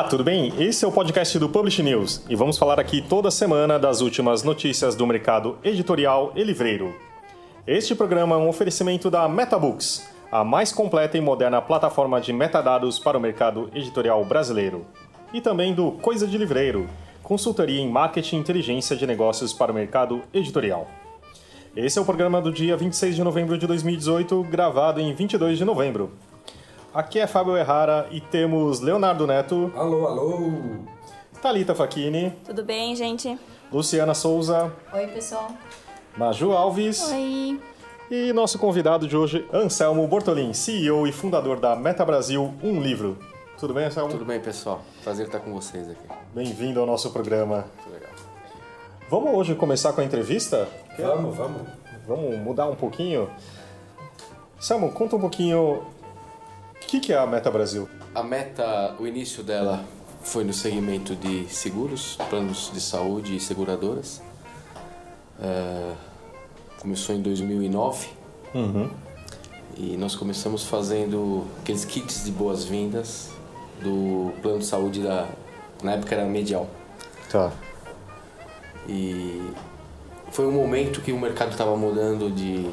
Olá, tudo bem? Esse é o podcast do Publish News e vamos falar aqui toda semana das últimas notícias do mercado editorial e livreiro. Este programa é um oferecimento da Metabooks, a mais completa e moderna plataforma de metadados para o mercado editorial brasileiro. E também do Coisa de Livreiro, consultoria em marketing e inteligência de negócios para o mercado editorial. Esse é o programa do dia 26 de novembro de 2018, gravado em 22 de novembro. Aqui é Fábio Errara e temos Leonardo Neto. Alô, alô! Talita Facchini. Tudo bem, gente? Luciana Souza. Oi, pessoal. Maju Alves. Oi. E nosso convidado de hoje, Anselmo Bortolim, CEO e fundador da Meta Brasil Um Livro. Tudo bem, Anselmo? Tudo bem, pessoal. Prazer estar com vocês aqui. Bem-vindo ao nosso programa. Muito legal. Vamos hoje começar com a entrevista? Vamos. Vamos mudar um pouquinho? Anselmo, conta um pouquinho... O que é a Meta Brasil? A Meta, o início dela foi no segmento de seguros, planos de saúde e seguradoras. Começou em 2009. Uhum. E nós começamos fazendo aqueles kits de boas-vindas do plano de saúde, na época era Medial. Tá. E foi um momento que o mercado estava mudando de...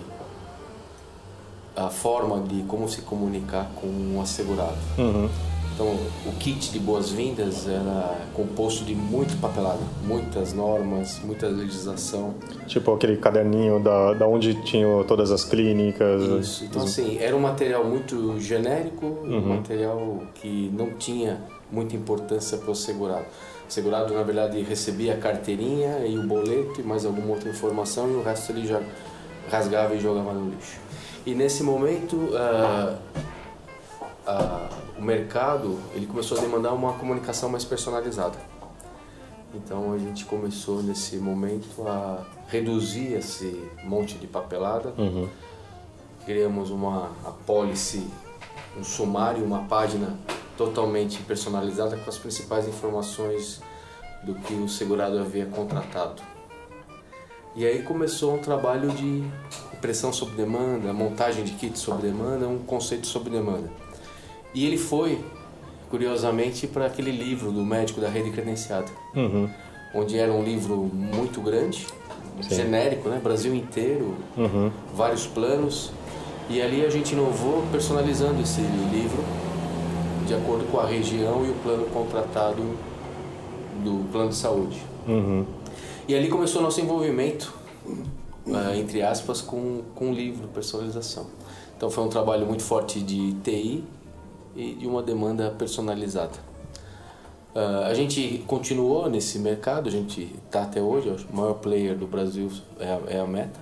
a forma de como se comunicar com um assegurado. Uhum. Então, o kit de boas-vindas era composto de muito papelada, muitas normas, muita legislação. Tipo aquele caderninho da onde tinham todas as clínicas. Isso. Então, assim, era um material muito genérico, uhum. Um material que não tinha muita importância para o segurado. O segurado, na verdade, recebia a carteirinha e o boleto e mais alguma outra informação, e o resto ele já rasgava e jogava no lixo. E nesse momento, o mercado ele começou a demandar uma comunicação mais personalizada. Então a gente começou nesse momento a reduzir esse monte de papelada. Uhum. Criamos a policy, um sumário, uma página totalmente personalizada com as principais informações do que o segurado havia contratado. E aí começou um trabalho de impressão sob demanda, montagem de kit sob demanda, um conceito sob demanda. E ele foi, curiosamente, para aquele livro do médico da rede credenciada, uhum. Onde era um livro muito grande, sim. Genérico, né? Brasil inteiro, uhum. Vários planos. E ali a gente inovou personalizando esse livro de acordo com a região e o plano contratado do plano de saúde. Uhum. E ali começou o nosso envolvimento, entre aspas, com o livro, personalização. Então foi um trabalho muito forte de TI e de uma demanda personalizada. A gente continuou nesse mercado, a gente está até hoje, o maior player do Brasil é a Meta.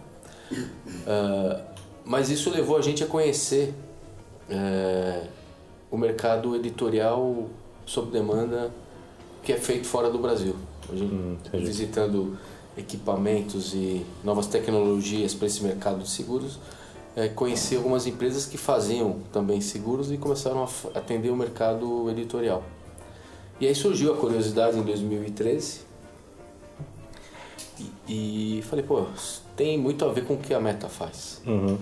Mas isso levou a gente a conhecer o mercado editorial sob demanda que é feito fora do Brasil. A gente visitando equipamentos e novas tecnologias para esse mercado de seguros, conheci algumas empresas que faziam também seguros e começaram a atender o mercado editorial. E aí surgiu a curiosidade em 2013 e falei, pô, tem muito a ver com o que a Meta faz. Uhum.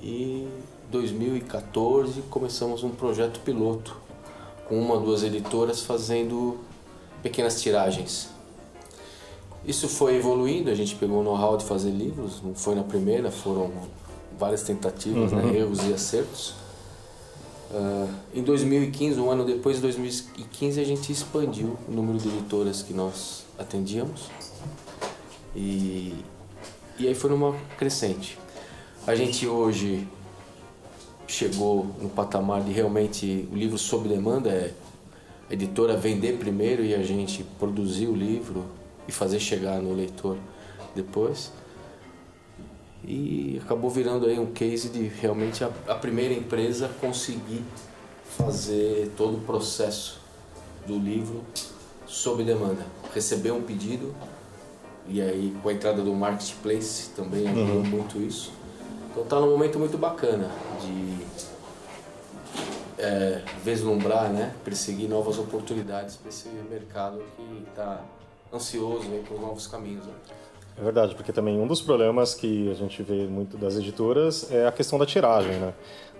E em 2014 começamos um projeto piloto com uma ou duas editoras fazendo pequenas tiragens. Isso foi evoluindo, a gente pegou o know-how de fazer livros, não foi na primeira, foram várias tentativas, uhum. Né, erros e acertos. Em 2015, um ano depois, de 2015, a gente expandiu o número de editoras que nós atendíamos e aí foi numa crescente. A gente hoje chegou no patamar de realmente o livro sob demanda é a editora vender primeiro e a gente produzir o livro e fazer chegar no leitor depois. E acabou virando aí um case de realmente a primeira empresa conseguir fazer todo o processo do livro sob demanda. Receber um pedido e aí com a entrada do marketplace também ajudou uhum. Muito isso. Então está num momento muito bacana de... vislumbrar, né? Perseguir novas oportunidades para esse mercado que está ansioso por novos caminhos. Né? É verdade, porque também um dos problemas que a gente vê muito das editoras é a questão da tiragem, né?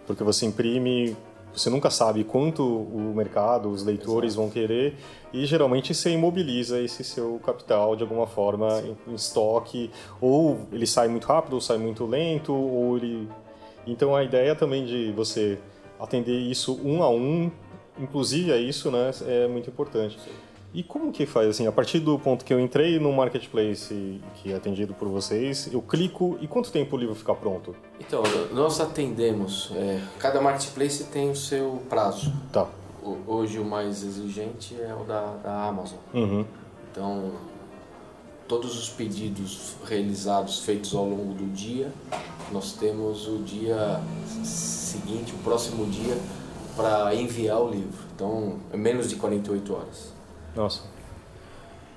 Porque você imprime Você nunca sabe quanto o mercado, os leitores vão querer, e geralmente você imobiliza esse seu capital de alguma forma em estoque, ou ele sai muito rápido, ou sai muito lento, ou ele... Então a ideia também de você atender isso um a um, inclusive a isso, né, é muito importante. Sim. E como que faz assim? A partir do ponto que eu entrei no marketplace que é atendido por vocês, eu clico e quanto tempo o livro fica pronto? Então, nós atendemos. Cada marketplace tem o seu prazo. Tá. Hoje o mais exigente é o da Amazon. Uhum. Então, todos os pedidos realizados, feitos ao longo do dia, nós temos o dia seguinte, o próximo dia, para enviar o livro. Então, é menos de 48 horas. Nossa.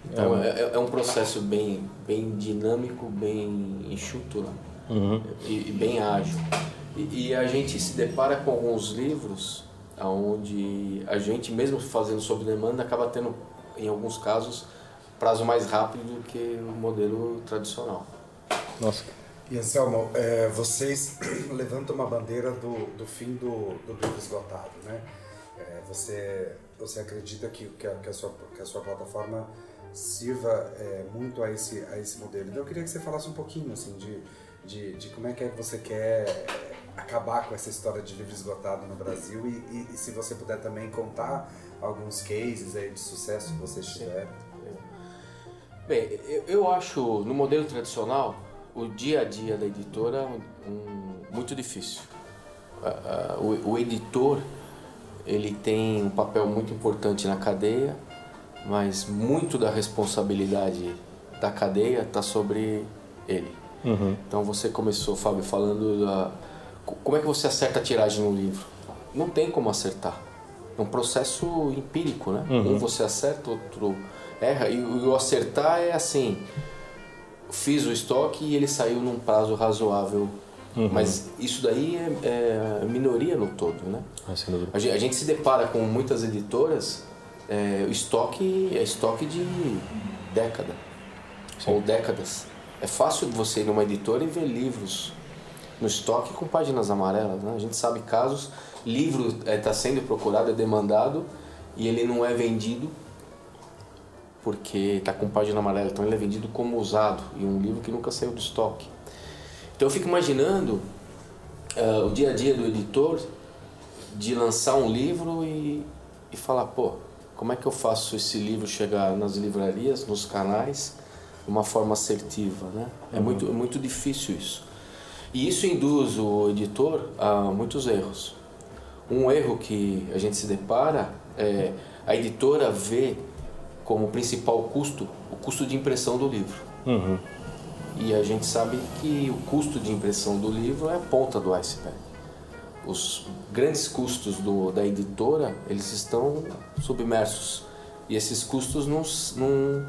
Então é um processo bem dinâmico, bem enxuto, né? Uhum. e bem ágil. E a gente se depara com alguns livros onde a gente, mesmo fazendo sob demanda, acaba tendo, em alguns casos, prazo mais rápido que o modelo tradicional. Nossa. E Anselmo, vocês levantam uma bandeira do fim do livro esgotado, né? Você acredita que a sua plataforma sirva muito a esse modelo? Então eu queria que você falasse um pouquinho assim, de como é que você quer acabar com essa história de livro esgotado no Brasil e se você puder também contar alguns cases aí de sucesso que vocês tiveram. Bem, eu acho, no modelo tradicional, o dia a dia da editora muito difícil. O editor... Ele tem um papel muito importante na cadeia, mas muito da responsabilidade da cadeia está sobre ele. Uhum. Então você começou, Fábio, falando como é que você acerta a tiragem no livro? Não tem como acertar. É um processo empírico, né? Uhum. Um você acerta, outro erra. E o acertar é assim, fiz o estoque e ele saiu num prazo razoável. Uhum. Mas isso daí é minoria no todo, né? A gente se depara com muitas editoras, o estoque de década. Sim. Ou décadas. É fácil você ir numa editora e ver livros no estoque com páginas amarelas, né? A gente sabe casos, livro está sendo procurado, é demandado e ele não é vendido porque está com página amarela, então ele é vendido como usado e um livro que nunca saiu do estoque. Então eu fico imaginando o dia a dia do editor de lançar um livro e falar, pô, como é que eu faço esse livro chegar nas livrarias, nos canais, de uma forma assertiva, né? Uhum. É muito difícil isso. E isso induz o editor a muitos erros. Um erro que a gente se depara é a editora vê como principal custo o custo de impressão do livro. Uhum. E a gente sabe que o custo de impressão do livro é a ponta do iceberg. Os grandes custos da editora, eles estão submersos. E esses custos não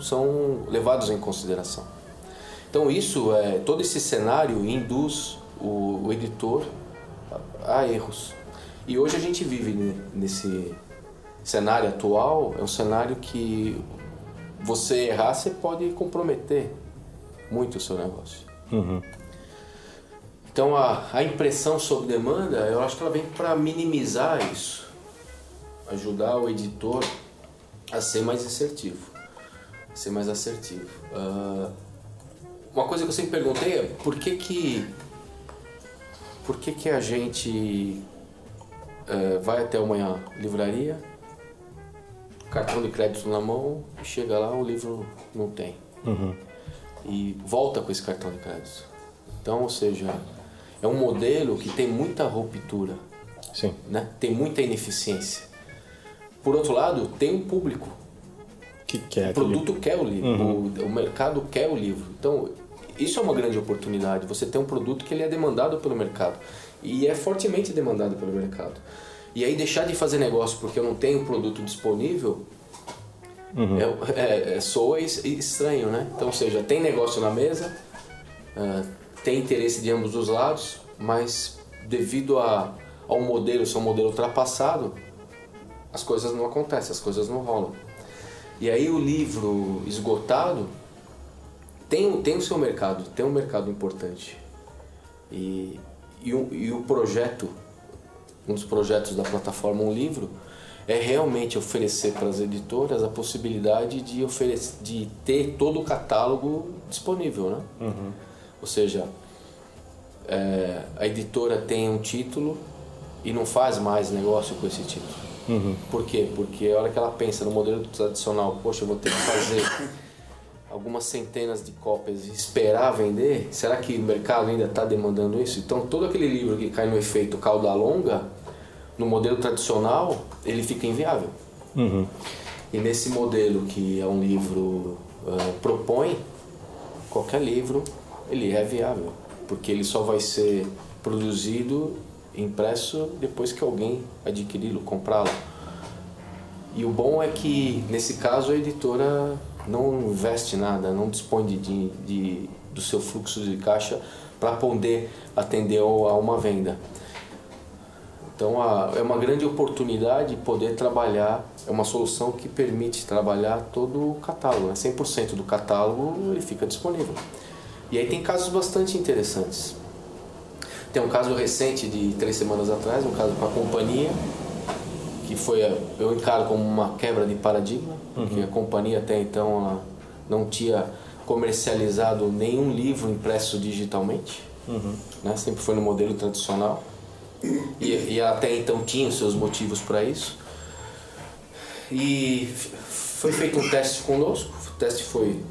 são levados em consideração. Então todo esse cenário induz o editor a erros. E hoje a gente vive nesse cenário atual, é um cenário que você errar, você pode comprometer muito o seu negócio. Uhum. Então a impressão sob demanda, eu acho que ela vem para minimizar isso, ajudar o editor a ser mais assertivo. Uma coisa que eu sempre perguntei é por que a gente vai até uma livraria, cartão de crédito na mão e chega lá, o livro não tem. Uhum. E volta com esse cartão de crédito. Então, ou seja, é um modelo que tem muita ruptura. Sim. Né? Tem muita ineficiência. Por outro lado, tem um público que quer o produto, quer o livro. Uhum. O mercado quer o livro. Então, isso é uma grande oportunidade. Você tem um produto que ele é demandado pelo mercado. E é fortemente demandado pelo mercado. E aí, deixar de fazer negócio porque eu não tenho produto disponível... Uhum. Soa estranho, né? Então, ou seja, tem negócio na mesa, tem interesse de ambos os lados, mas devido ao modelo, se é um modelo ultrapassado, as coisas não acontecem, as coisas não rolam. E aí o livro esgotado tem o seu mercado, tem um mercado importante. E o projeto um dos projetos da plataforma Um Livro, é realmente oferecer para as editoras a possibilidade de ter todo o catálogo disponível, né? Uhum. Ou seja, a editora tem um título e não faz mais negócio com esse título. Uhum. Por quê? Porque a hora que ela pensa no modelo tradicional, poxa, eu vou ter que fazer algumas centenas de cópias e esperar vender, será que o mercado ainda está demandando isso? Então, todo aquele livro que cai no efeito cauda longa, no modelo tradicional, ele fica inviável. Uhum. E nesse modelo que é um livro propõe, qualquer livro, ele é viável, porque ele só vai ser produzido, impresso, depois que alguém adquiri-lo, comprá-lo. E o bom é que, nesse caso, a editora não investe nada, não dispõe do seu fluxo de caixa para poder atender a uma venda. Então, é uma grande oportunidade poder trabalhar, é uma solução que permite trabalhar todo o catálogo, né? 100% do catálogo ele fica disponível. E aí tem casos bastante interessantes. Tem um caso recente de 3 semanas atrás, um caso com a Companhia, que foi, eu encaro como uma quebra de paradigma, uhum. Porque a Companhia até então ela não tinha comercializado nenhum livro impresso digitalmente, uhum. Né? Sempre foi no modelo tradicional. E até então tinha os seus motivos para isso. E foi feito um teste conosco. O teste foi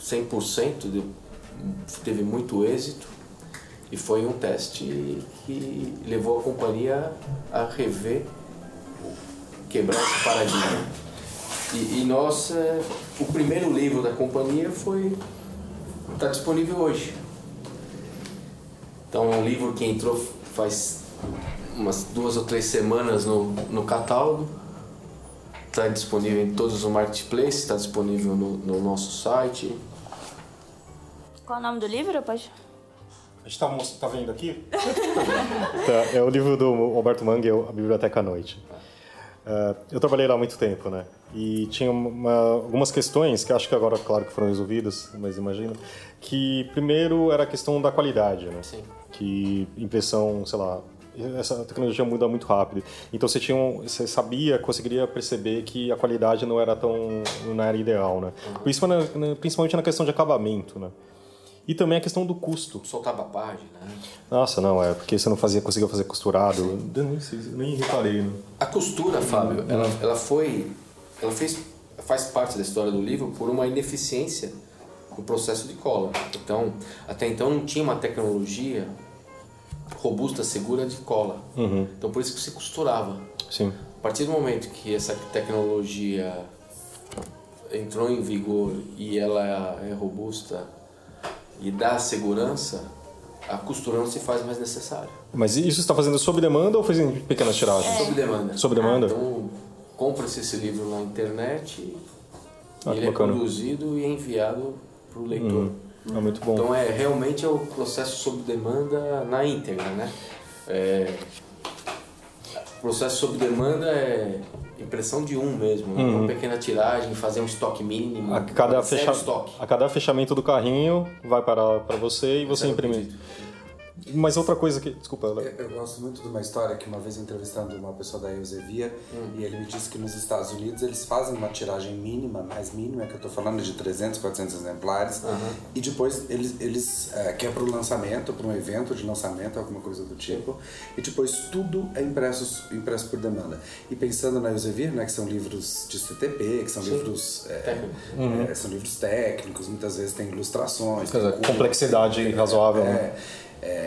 100%, teve muito êxito. E foi um teste que levou a Companhia a rever, quebrar esse paradigma. E nossa, o primeiro livro da Companhia está disponível hoje. Então é um livro que entrou faz umas 2 ou 3 semanas no catálogo, está disponível em todos os marketplaces, está disponível no nosso site. Qual o nome do livro, rapaz? A gente tá vendo aqui? Tá, é o livro do Alberto Mangel, A Biblioteca à Noite. Eu trabalhei lá há muito tempo, né? E tinha algumas questões, que acho que agora, claro, que foram resolvidas, mas imagino, que primeiro era a questão da qualidade, né? Sim. Que impressão, sei lá, essa tecnologia muda muito rápido. Então você sabia, conseguiria perceber que a qualidade não era ideal, né? Uhum. Principalmente na questão de acabamento, né? E também a questão do custo. Soltava a página, né? Nossa, não, porque você não conseguia fazer costurado. Eu nem reparei, né? A costura, Fábio, faz parte da história do livro por uma ineficiência no processo de cola. Então, até então não tinha uma tecnologia robusta, segura de cola. Uhum. Então, por isso que você costurava. Sim. A partir do momento que essa tecnologia entrou em vigor e ela é robusta e dá segurança, a costura não se faz mais necessária. Mas isso está fazendo sob demanda ou fazendo pequenas tiragens? Sob demanda. Sob demanda? Então, compra-se esse livro na internet, ele é produzido e é enviado para o leitor. É muito bom. Então, realmente é o processo sob demanda na íntegra, né? Processo sob demanda é impressão de um mesmo, né? Uma pequena tiragem, fazer um estoque mínimo, a cada fechamento do carrinho vai parar para você e você imprime. Mas outra coisa que... Desculpa. Eu gosto muito de uma história que uma vez entrevistando uma pessoa da Eusebia, e ele me disse que nos Estados Unidos eles fazem uma tiragem mínima, mais mínima, que eu tô falando de 300, 400 exemplares, e depois eles que é para o lançamento, para um evento de lançamento, alguma coisa do tipo, e depois tudo é impresso por demanda. E pensando na Eusebia, né, que são livros de CTP, que são livros, são livros técnicos, muitas vezes tem ilustrações, complexidade razoável, né?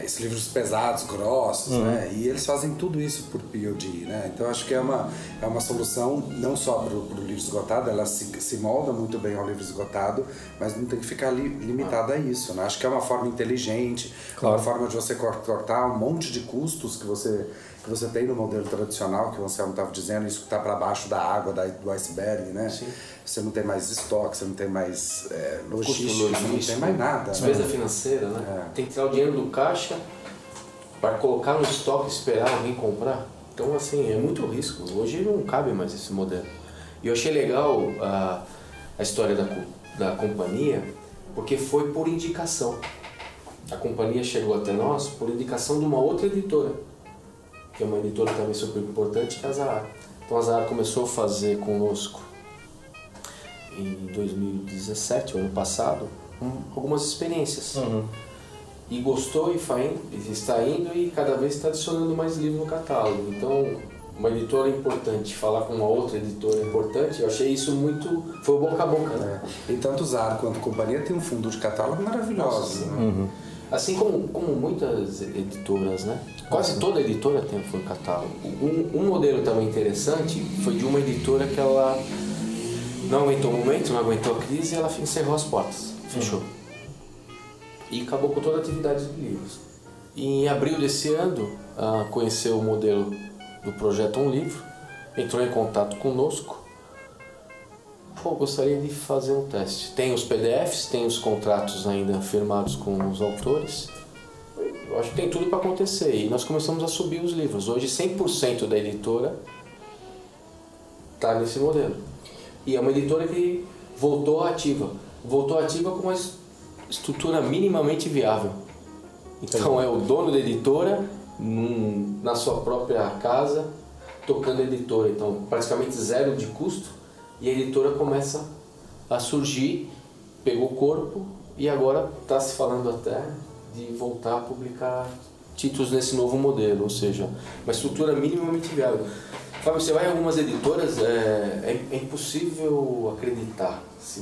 Esses livros pesados, grossos, né? E eles fazem tudo isso por POD, né? Então acho que é uma solução não só para o livro esgotado, ela se molda muito bem ao livro esgotado, mas não tem que ficar limitada a isso, né? Acho que é uma forma inteligente, claro. Uma forma de você cortar um monte de custos que você tem no modelo tradicional, que o Anselmo estava dizendo, isso que está para baixo da água, do iceberg, né? Sim. Você não tem mais estoque, você não tem mais logística, você não tem mais nada. Despesa financeira, né? Tem que tirar o dinheiro do caixa para colocar no estoque e esperar alguém comprar. Então, assim, é muito risco. Hoje não cabe mais esse modelo. E eu achei legal a história da Companhia, porque foi por indicação. A Companhia chegou até nós por indicação de uma outra editora, que é uma editora também super importante, que é a Zahar. Então a Zahar começou a fazer conosco em 2017, o ano passado, algumas experiências. Uhum. E gostou e está indo e cada vez está adicionando mais livro no catálogo. Então, uma editora importante falar com uma outra editora importante, eu achei isso muito... Foi boca a boca, né? É. E tanto Zahar quanto a Companhia tem um fundo de catálogo maravilhoso. Né? Uhum. Assim como muitas editoras, né? Quase toda editora tem um fundo de catálogo. Um modelo também interessante foi de uma editora que ela não aguentou o momento, não aguentou a crise e ela encerrou as portas. Fechou. Uhum. E acabou com toda a atividade de livros. Em abril desse ano, conheceu o modelo do projeto Um Livro, entrou em contato conosco. Pô, gostaria de fazer um teste. Tem os PDFs, tem os contratos ainda firmados com os autores. Eu acho que tem tudo para acontecer. E nós começamos a subir os livros. Hoje 100% da editora está nesse modelo. E é uma editora que voltou ativa. Voltou ativa com umas estrutura minimamente viável. Então é o dono da editora na sua própria casa tocando a editora. Então praticamente zero de custo e a editora começa a surgir, pegou o corpo e agora está se falando até de voltar a publicar títulos nesse novo modelo, ou seja, uma estrutura minimamente viável. Fábio, você vai em algumas editoras, é impossível acreditar. Se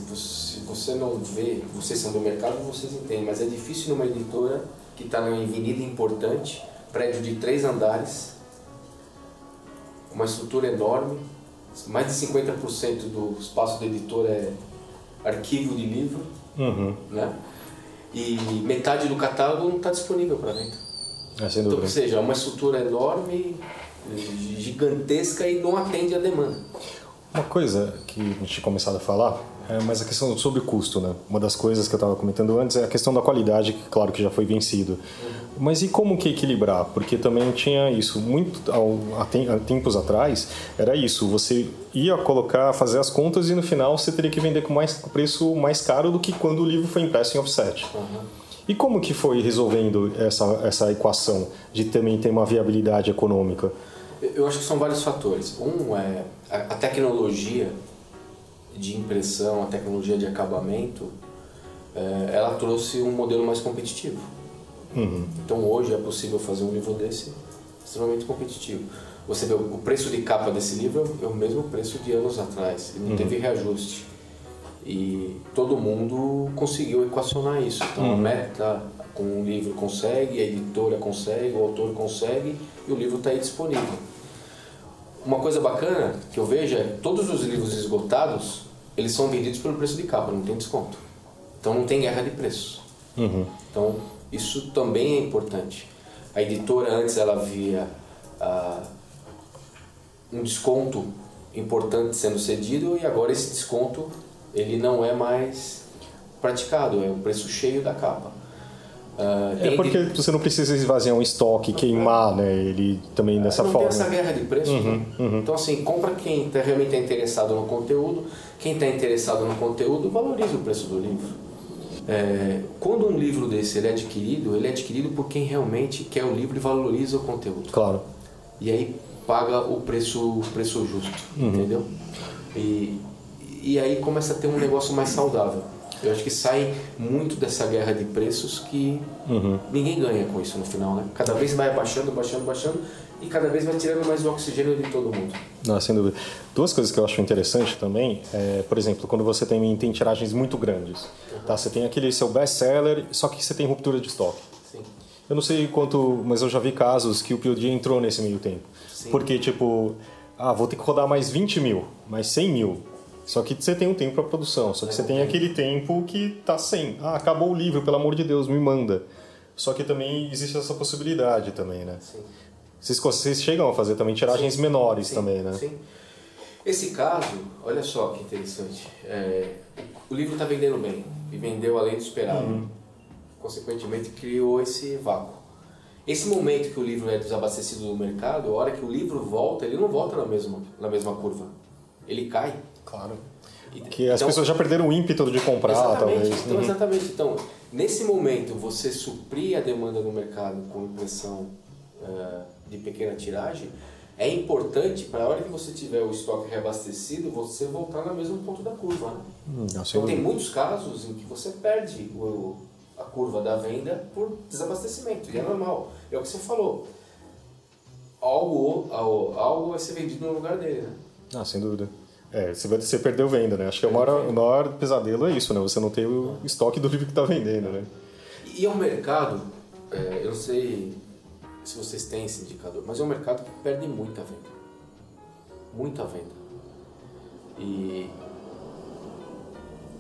você não vê, vocês são do mercado, vocês entendem, mas é difícil numa editora que está numa avenida importante, prédio de 3 andares, uma estrutura enorme, mais de 50% do espaço da editora é arquivo de livro, uhum, né? E metade do catálogo não está disponível para venda. É, sem dúvida. Então, ou seja, é uma estrutura enorme, gigantesca e não atende a demanda. Uma coisa que a gente começado a falar, mas a questão sobre custo, né? Uma das coisas que eu estava comentando antes é a questão da qualidade, que claro que já foi vencido. Uhum. Mas e como que equilibrar? Porque também tinha isso, muito há tempos atrás, era isso, você ia fazer as contas e no final você teria que vender com preço mais caro do que quando o livro foi impresso em offset. Uhum. E como que foi resolvendo essa equação de também ter uma viabilidade econômica? Eu acho que são vários fatores. Um é a tecnologia de impressão, a tecnologia de acabamento, ela trouxe um modelo mais competitivo. Uhum. Então hoje é possível fazer um livro desse extremamente competitivo. Você vê o preço de capa desse livro é o mesmo preço de anos atrás, não teve reajuste. E todo mundo conseguiu equacionar isso. Então a Meta com o livro consegue, a editora consegue, o autor consegue e o livro está aí disponível. Uma coisa bacana que eu vejo é que todos os livros esgotados, eles são vendidos pelo preço de capa, não tem desconto. Então não tem guerra de preço. Uhum. Então isso também é importante. A editora antes ela via um desconto importante sendo cedido e agora esse desconto ele não é mais praticado, é o preço cheio da capa. Porque você não precisa esvaziar um estoque, queimar, né? Ele também dessa forma. Não tem essa guerra de preço. Uhum, uhum. Então assim, compra quem realmente é interessado no conteúdo, quem está interessado no conteúdo valoriza o preço do livro. Quando um livro desse ele é adquirido por quem realmente quer o livro e valoriza o conteúdo. Claro. E aí paga o preço justo, entendeu? E aí começa a ter um negócio mais saudável. Eu acho que sai muito dessa guerra de preços que ninguém ganha com isso no final, né? Cada vez vai baixando e cada vez vai tirando mais o oxigênio de todo mundo. Não, sem dúvida. 2 coisas que eu acho interessante também, por exemplo, quando você tem tiragens muito grandes, tá? Você tem aquele seu best-seller, só que você tem ruptura de estoque. Sim. Eu não sei quanto, mas eu já vi casos que o POD entrou nesse meio tempo. Sim. Porque tipo, vou ter que rodar mais 20 mil, mais 100 mil. Só que você tem um tempo para produção, só que você tem aquele tempo que tá sem. Acabou o livro, pelo amor de Deus, me manda. Só que também existe essa possibilidade também, né? Sim. Vocês chegam a fazer também tiragens menores também, né? Sim. Esse caso, olha só que interessante. O livro tá vendendo bem e vendeu além do esperado. Consequentemente, criou esse vácuo. Esse momento que o livro é desabastecido do mercado, a hora que o livro volta, ele não volta na mesma curva. Ele cai. Claro. Porque então, as pessoas já perderam o ímpeto de comprar, talvez. Então, exatamente. Então, nesse momento, você suprir a demanda no mercado com impressão de pequena tiragem, é importante para a hora que você tiver o estoque reabastecido, você voltar no mesmo ponto da curva, né? Então tem muitos casos em que você perde a curva da venda por desabastecimento, e é normal. É o que você falou. Algo vai ser vendido no lugar dele, né? Ah, sem dúvida. É, você perdeu venda, né? Acho que o maior pesadelo é isso, né? Você não tem o estoque do livro que está vendendo, né? E é um mercado, eu não sei se vocês têm esse indicador, mas é um mercado que perde muita venda. Muita venda. E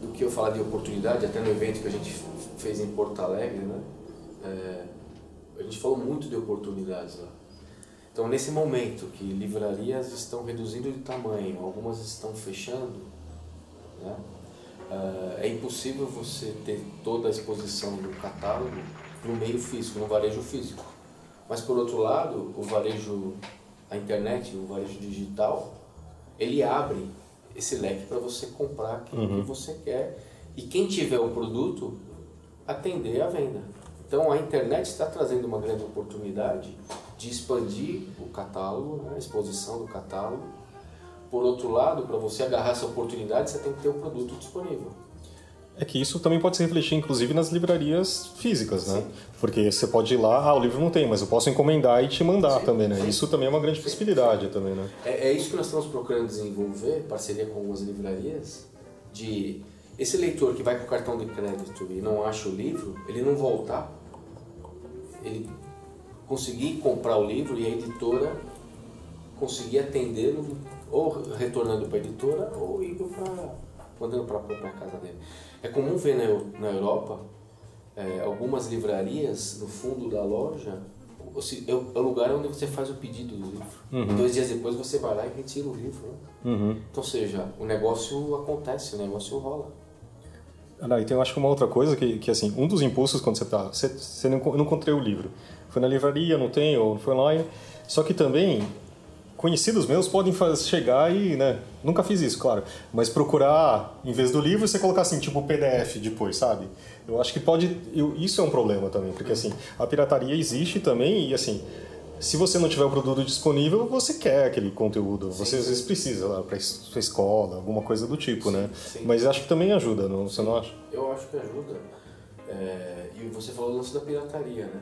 do que eu falar de oportunidade, até no evento que a gente fez em Porto Alegre, né? A gente falou muito de oportunidades lá. Então, nesse momento que livrarias estão reduzindo de tamanho, algumas estão fechando, né? É impossível você ter toda a exposição do catálogo no meio físico, no varejo físico. Mas, por outro lado, o varejo, a internet, o varejo digital, ele abre esse leque para você comprar aquilo que você quer e quem tiver o produto atender à venda. Então, a internet está trazendo uma grande oportunidade de expandir o catálogo, né, a exposição do catálogo. Por outro lado, para você agarrar essa oportunidade, você tem que ter o produto disponível. É que isso também pode se refletir, inclusive, nas livrarias físicas, né? Sim. Porque você pode ir lá, o livro não tem, mas eu posso encomendar e te mandar também, né? Sim. Isso também é uma grande possibilidade também, né? É isso que nós estamos procurando desenvolver, parceria com algumas livrarias, de esse leitor que vai com o cartão de crédito e não acha o livro, ele não voltar, ele conseguir comprar o livro e a editora conseguir atendê-lo, ou retornando para a editora, ou indo mandando para a própria casa dele. É comum ver na Europa algumas livrarias no fundo da loja, é o lugar onde você faz o pedido do livro. 2 dias depois você vai lá e retira o livro, né? Então, ou seja, o negócio acontece, o negócio rola. Então, eu acho que uma outra coisa que assim, um dos impulsos quando você está... Eu não encontrei o livro. Foi na livraria, não tem, ou foi online. Só que também, conhecidos meus podem chegar e, né? Nunca fiz isso, claro. Mas procurar, em vez do livro, você colocar assim, tipo PDF depois, sabe? Eu acho que pode... Isso é um problema também, porque assim, a pirataria existe também e assim... Se você não tiver o produto disponível, você quer aquele conteúdo. Sim, você às vezes precisa lá para sua escola, alguma coisa do tipo, né? Sim. Mas acho que também ajuda, não? Você não acha? Eu acho que ajuda. E você falou do lance da pirataria, né?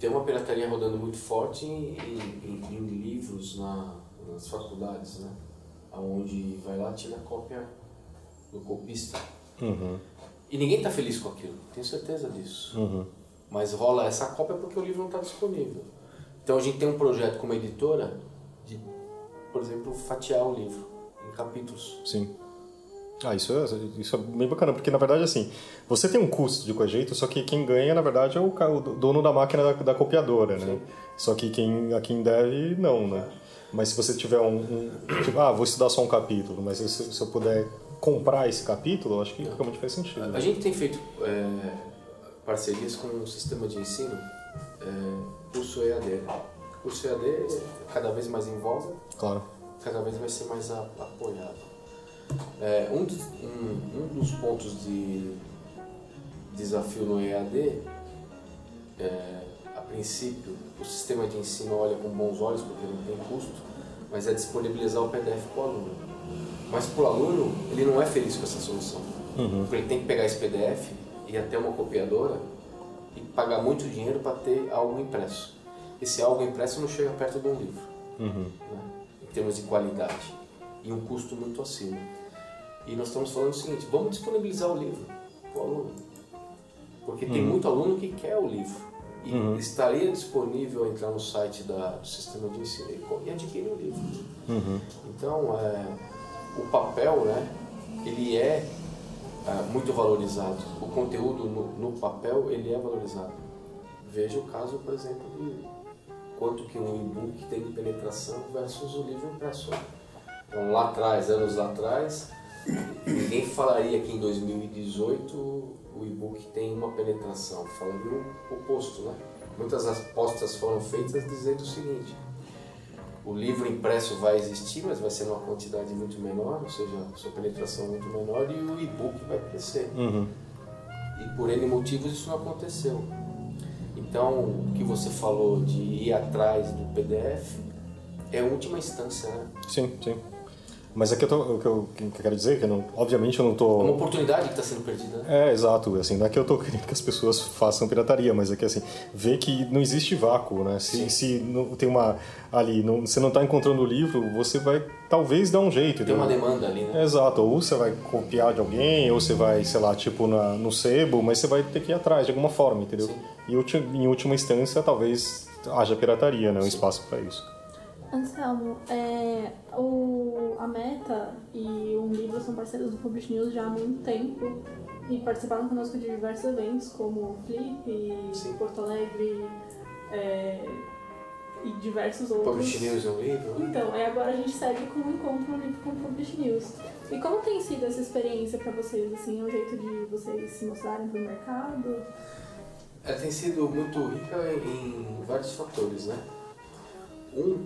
Tem uma pirataria rodando muito forte em livros nas faculdades, né? Onde vai lá e tira a cópia do copista. E ninguém está feliz com aquilo, tenho certeza disso. Mas rola essa cópia porque o livro não está disponível. Então a gente tem um projeto como editora de, por exemplo, fatiar o livro em capítulos. Sim. Isso é bem bacana, porque na verdade assim, você tem um custo de qualquer jeito, só que quem ganha na verdade é o dono da máquina da copiadora, né? Sim. Só que a quem deve, não, né? Mas se você tiver tipo, vou estudar só um capítulo, mas se eu puder comprar esse capítulo, acho que realmente faz sentido. A gente tem feito parcerias com o sistema de ensino, curso EAD. Curso EAD é cada vez mais em voga, claro. Cada vez vai ser mais apoiado. Um dos pontos de desafio no EAD, a princípio, o sistema de ensino olha com bons olhos, porque não tem custo, mas é disponibilizar o PDF para o aluno. Mas para o aluno, ele não é feliz com essa solução. Porque ele tem que pegar esse PDF e ir até uma copiadora e pagar muito dinheiro para ter algo impresso. Esse algo impresso não chega perto de um livro, né? Em termos de qualidade e um custo muito acima. E nós estamos falando o seguinte, vamos disponibilizar o livro para o aluno, porque tem muito aluno que quer o livro e estaria disponível entrar no site do sistema de ensino e adquirir o livro. Então, o papel, né, ele é muito valorizado. O conteúdo no papel, ele é valorizado. Veja o caso, por exemplo, de quanto que um e-book tem de penetração versus o livro impresso. Então, anos lá atrás, ninguém falaria que em 2018 o e-book tem uma penetração. Falaria o oposto, né? Muitas apostas foram feitas dizendo o seguinte: o livro impresso vai existir, mas vai ser numa quantidade muito menor, ou seja, sua penetração muito menor, e o e-book vai crescer. E por N motivos isso não aconteceu. Então, o que você falou de ir atrás do PDF é a última instância, né? Sim, sim. Mas aqui o que eu quero dizer é que, obviamente, eu não estou... É uma oportunidade que está sendo perdida, né? É, exato. Assim, não é que eu estou querendo que as pessoas façam pirataria, mas é que, assim, ver que não existe vácuo, né? Se não, tem uma... ali, não, você não está encontrando o livro, você vai, talvez, dar um jeito. Tem uma demanda ali, né? Exato. Ou você vai copiar de alguém, ou você vai, sei lá, tipo, no sebo, mas você vai ter que ir atrás, de alguma forma, entendeu? Sim. E, em última instância, talvez haja pirataria, né? Um espaço para isso. Anselmo, a Meta e o Livro são parceiros do Publish News já há muito tempo e participaram conosco de diversos eventos, como Flip, Porto Alegre e diversos outros. Publish News é um livro? Então, agora a gente segue com o encontro livro com o Publish News. E como tem sido essa experiência para vocês? Assim, o jeito de vocês se mostrarem para o mercado? Ela tem sido muito rica em vários fatores, né? O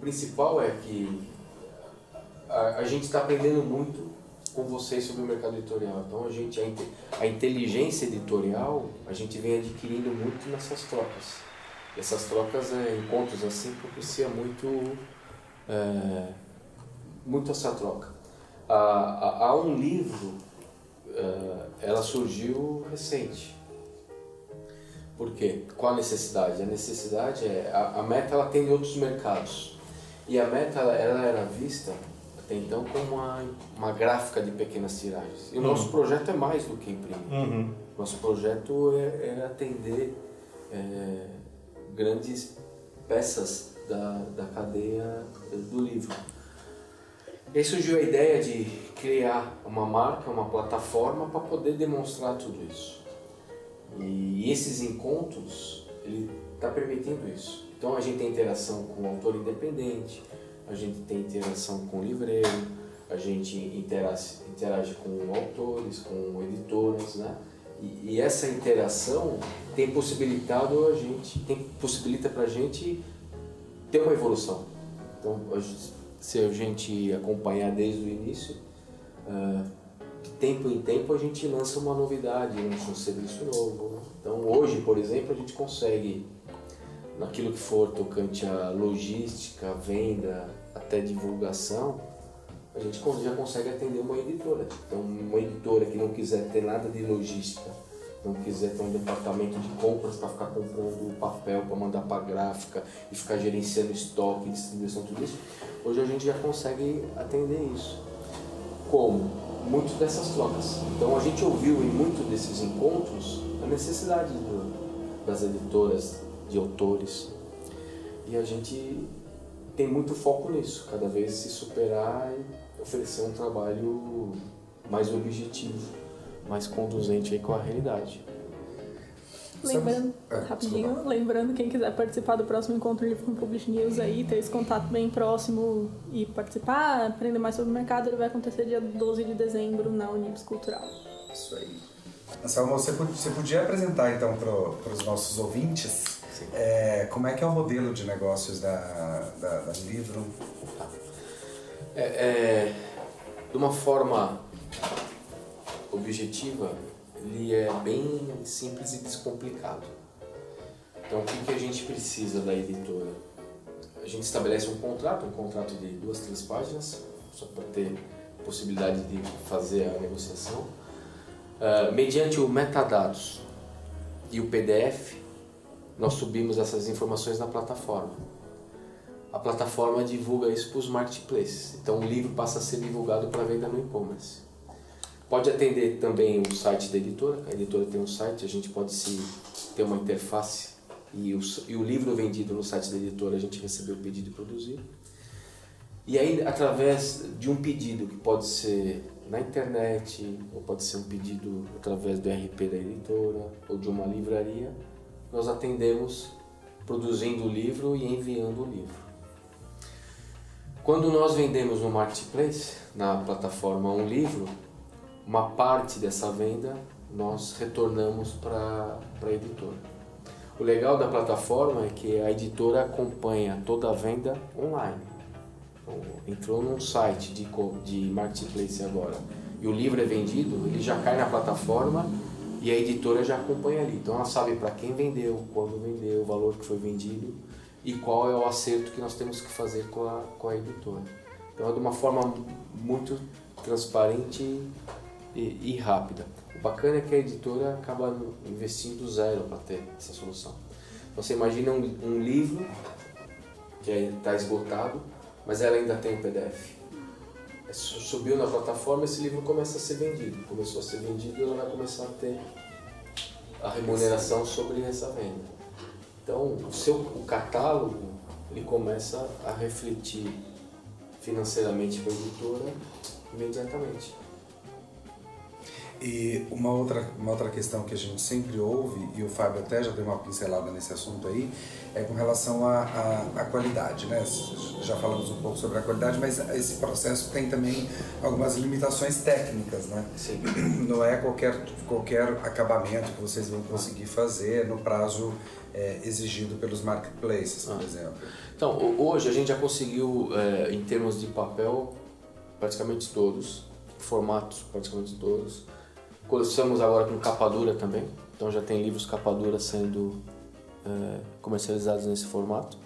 principal é que a gente está aprendendo muito com vocês sobre o mercado editorial. Então a inteligência editorial a gente vem adquirindo muito nessas trocas. Essas trocas, encontros assim, propicia muito essa troca. A Um Livro, ela surgiu recente. Por quê? Qual a necessidade? A necessidade é... A Meta, ela atende outros mercados. E a Meta, ela era vista, até então, como uma gráfica de pequenas tiragens. E o nosso projeto é mais do que imprimir. Uhum. Nosso projeto é atender grandes peças da cadeia do livro. E aí surgiu a ideia de criar uma marca, uma plataforma, para poder demonstrar tudo isso. E esses encontros, ele está permitindo isso. Então a gente tem interação com o autor independente, a gente tem interação com o livreiro, a gente interage com autores, com editoras, né? E essa interação possibilita para a gente ter uma evolução. Então, se a gente acompanhar desde o início, de tempo em tempo a gente lança uma novidade, lança um serviço novo, né? Então hoje, por exemplo, a gente consegue, naquilo que for tocante a logística, a venda, até divulgação, a gente já consegue atender uma editora. Então uma editora que não quiser ter nada de logística, não quiser ter um departamento de compras para ficar comprando papel, para mandar para gráfica e ficar gerenciando estoque, distribuição, tudo isso, hoje a gente já consegue atender isso. Como? Muito dessas trocas. Então a gente ouviu em muito desses encontros a necessidade das editoras, de autores, e a gente tem muito foco nisso, cada vez se superar e oferecer um trabalho mais objetivo, mais conduzente aí com a realidade. Lembrando, quem quiser participar do próximo encontro livre com o Publish News aí, ter esse contato bem próximo e participar, aprender mais sobre o mercado, ele vai acontecer dia 12 de dezembro na Unibs Cultural. Isso aí. Anselmo, você podia apresentar então para os nossos ouvintes como é que é o modelo de negócios da Livro? De uma forma objetiva, ele é bem simples e descomplicado. Então, o que a gente precisa da editora? A gente estabelece um contrato de 2-3 páginas, só para ter possibilidade de fazer a negociação. Mediante o metadados e o PDF, nós subimos essas informações na plataforma. A plataforma divulga isso para os marketplaces, então o livro passa a ser divulgado para venda no e-commerce. Pode atender também o site da editora, a editora tem um site, a gente pode ter uma interface e o livro vendido no site da editora a gente recebeu o pedido e produzido. E aí, através de um pedido que pode ser na internet, ou pode ser um pedido através do RP da editora, ou de uma livraria, nós atendemos produzindo o livro e enviando o livro. Quando nós vendemos no Marketplace, na plataforma Um Livro, uma parte dessa venda nós retornamos para a editora. O legal da plataforma é que a editora acompanha toda a venda online. Então, entrou num site de marketplace agora e o livro é vendido, ele já cai na plataforma e a editora já acompanha ali. Então ela sabe para quem vendeu, quando vendeu, o valor que foi vendido e qual é o acerto que nós temos que fazer com a editora. Então é de uma forma muito transparente e rápida. O bacana é que a editora acaba investindo zero para ter essa solução. Então você imagina um livro que está esgotado, mas ela ainda tem o PDF. Subiu na plataforma, esse livro começa a ser vendido. Começou a ser vendido e ela vai começar a ter a remuneração sobre essa venda. Então, o catálogo ele começa a refletir financeiramente para a editora imediatamente. E uma outra questão que a gente sempre ouve, e o Fábio até já deu uma pincelada nesse assunto aí, é com relação à qualidade, né? Já falamos um pouco sobre a qualidade, mas esse processo tem também algumas limitações técnicas, né? Sim. Não é qualquer acabamento que vocês vão conseguir fazer no prazo exigido pelos marketplaces, por exemplo. Então, hoje a gente já conseguiu, em termos de papel, praticamente todos, formatos praticamente todos. Começamos agora com capa dura também, então já tem livros capa dura sendo comercializados nesse formato.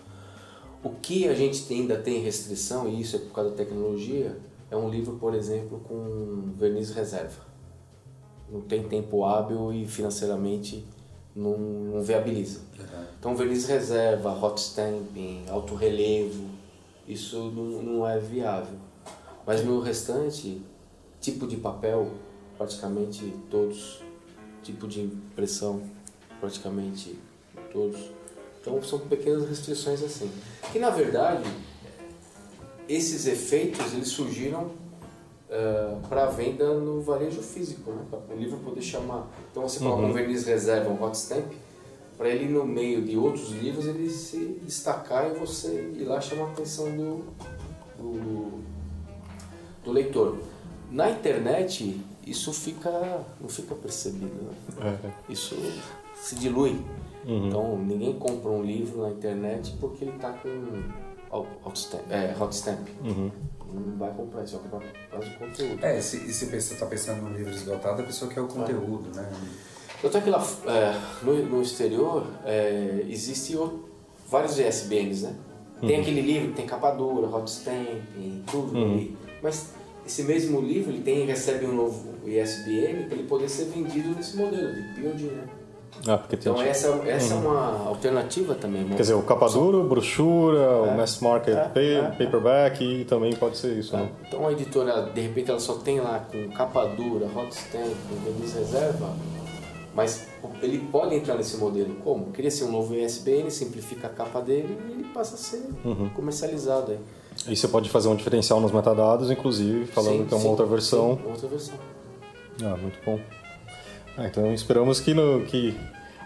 O que a gente ainda tem restrição, e isso é por causa da tecnologia, é um livro, por exemplo, com verniz reserva. Não tem tempo hábil e financeiramente não viabiliza. Uhum. Então verniz reserva, hot stamping, alto relevo, isso não é viável. Mas no restante, tipo de papel, praticamente todos, tipo de impressão, praticamente todos. Então são pequenas restrições assim. Que na verdade, esses efeitos eles surgiram para venda no varejo físico, né? Para o livro poder chamar. Então você coloca um verniz reserva, um hot stamp, para ele no meio de outros livros ele se destacar e você ir lá chamar a atenção do leitor. Na internet, isso não fica percebido, né? Isso se dilui. Uhum. Então, ninguém compra um livro na internet porque ele está com hot stamp. Uhum. Não vai comprar, isso vai comprar por causa do conteúdo. Se você está pensando num livro esgotado, a pessoa quer o conteúdo, né? Tanto é que lá no exterior existem vários ISBNs, né? Uhum. Tem aquele livro que tem capa dura, hot stamp, tudo ali, mas esse mesmo livro ele recebe um novo ISBN para ele poder ser vendido nesse modelo de POD, né? Então essa é uma alternativa também. Quer dizer, o capa duro, brochura, o mass market paperback e também pode ser isso, né? Então a editora, de repente, ela só tem lá com capa dura, hot stamp, verniz reserva, mas ele pode entrar nesse modelo. Como? Cria-se um novo ISBN, simplifica a capa dele e ele passa a ser comercializado aí. E você pode fazer um diferencial nos metadados, inclusive, falando que é uma outra versão. Sim, outra versão. Ah, muito bom. Então esperamos que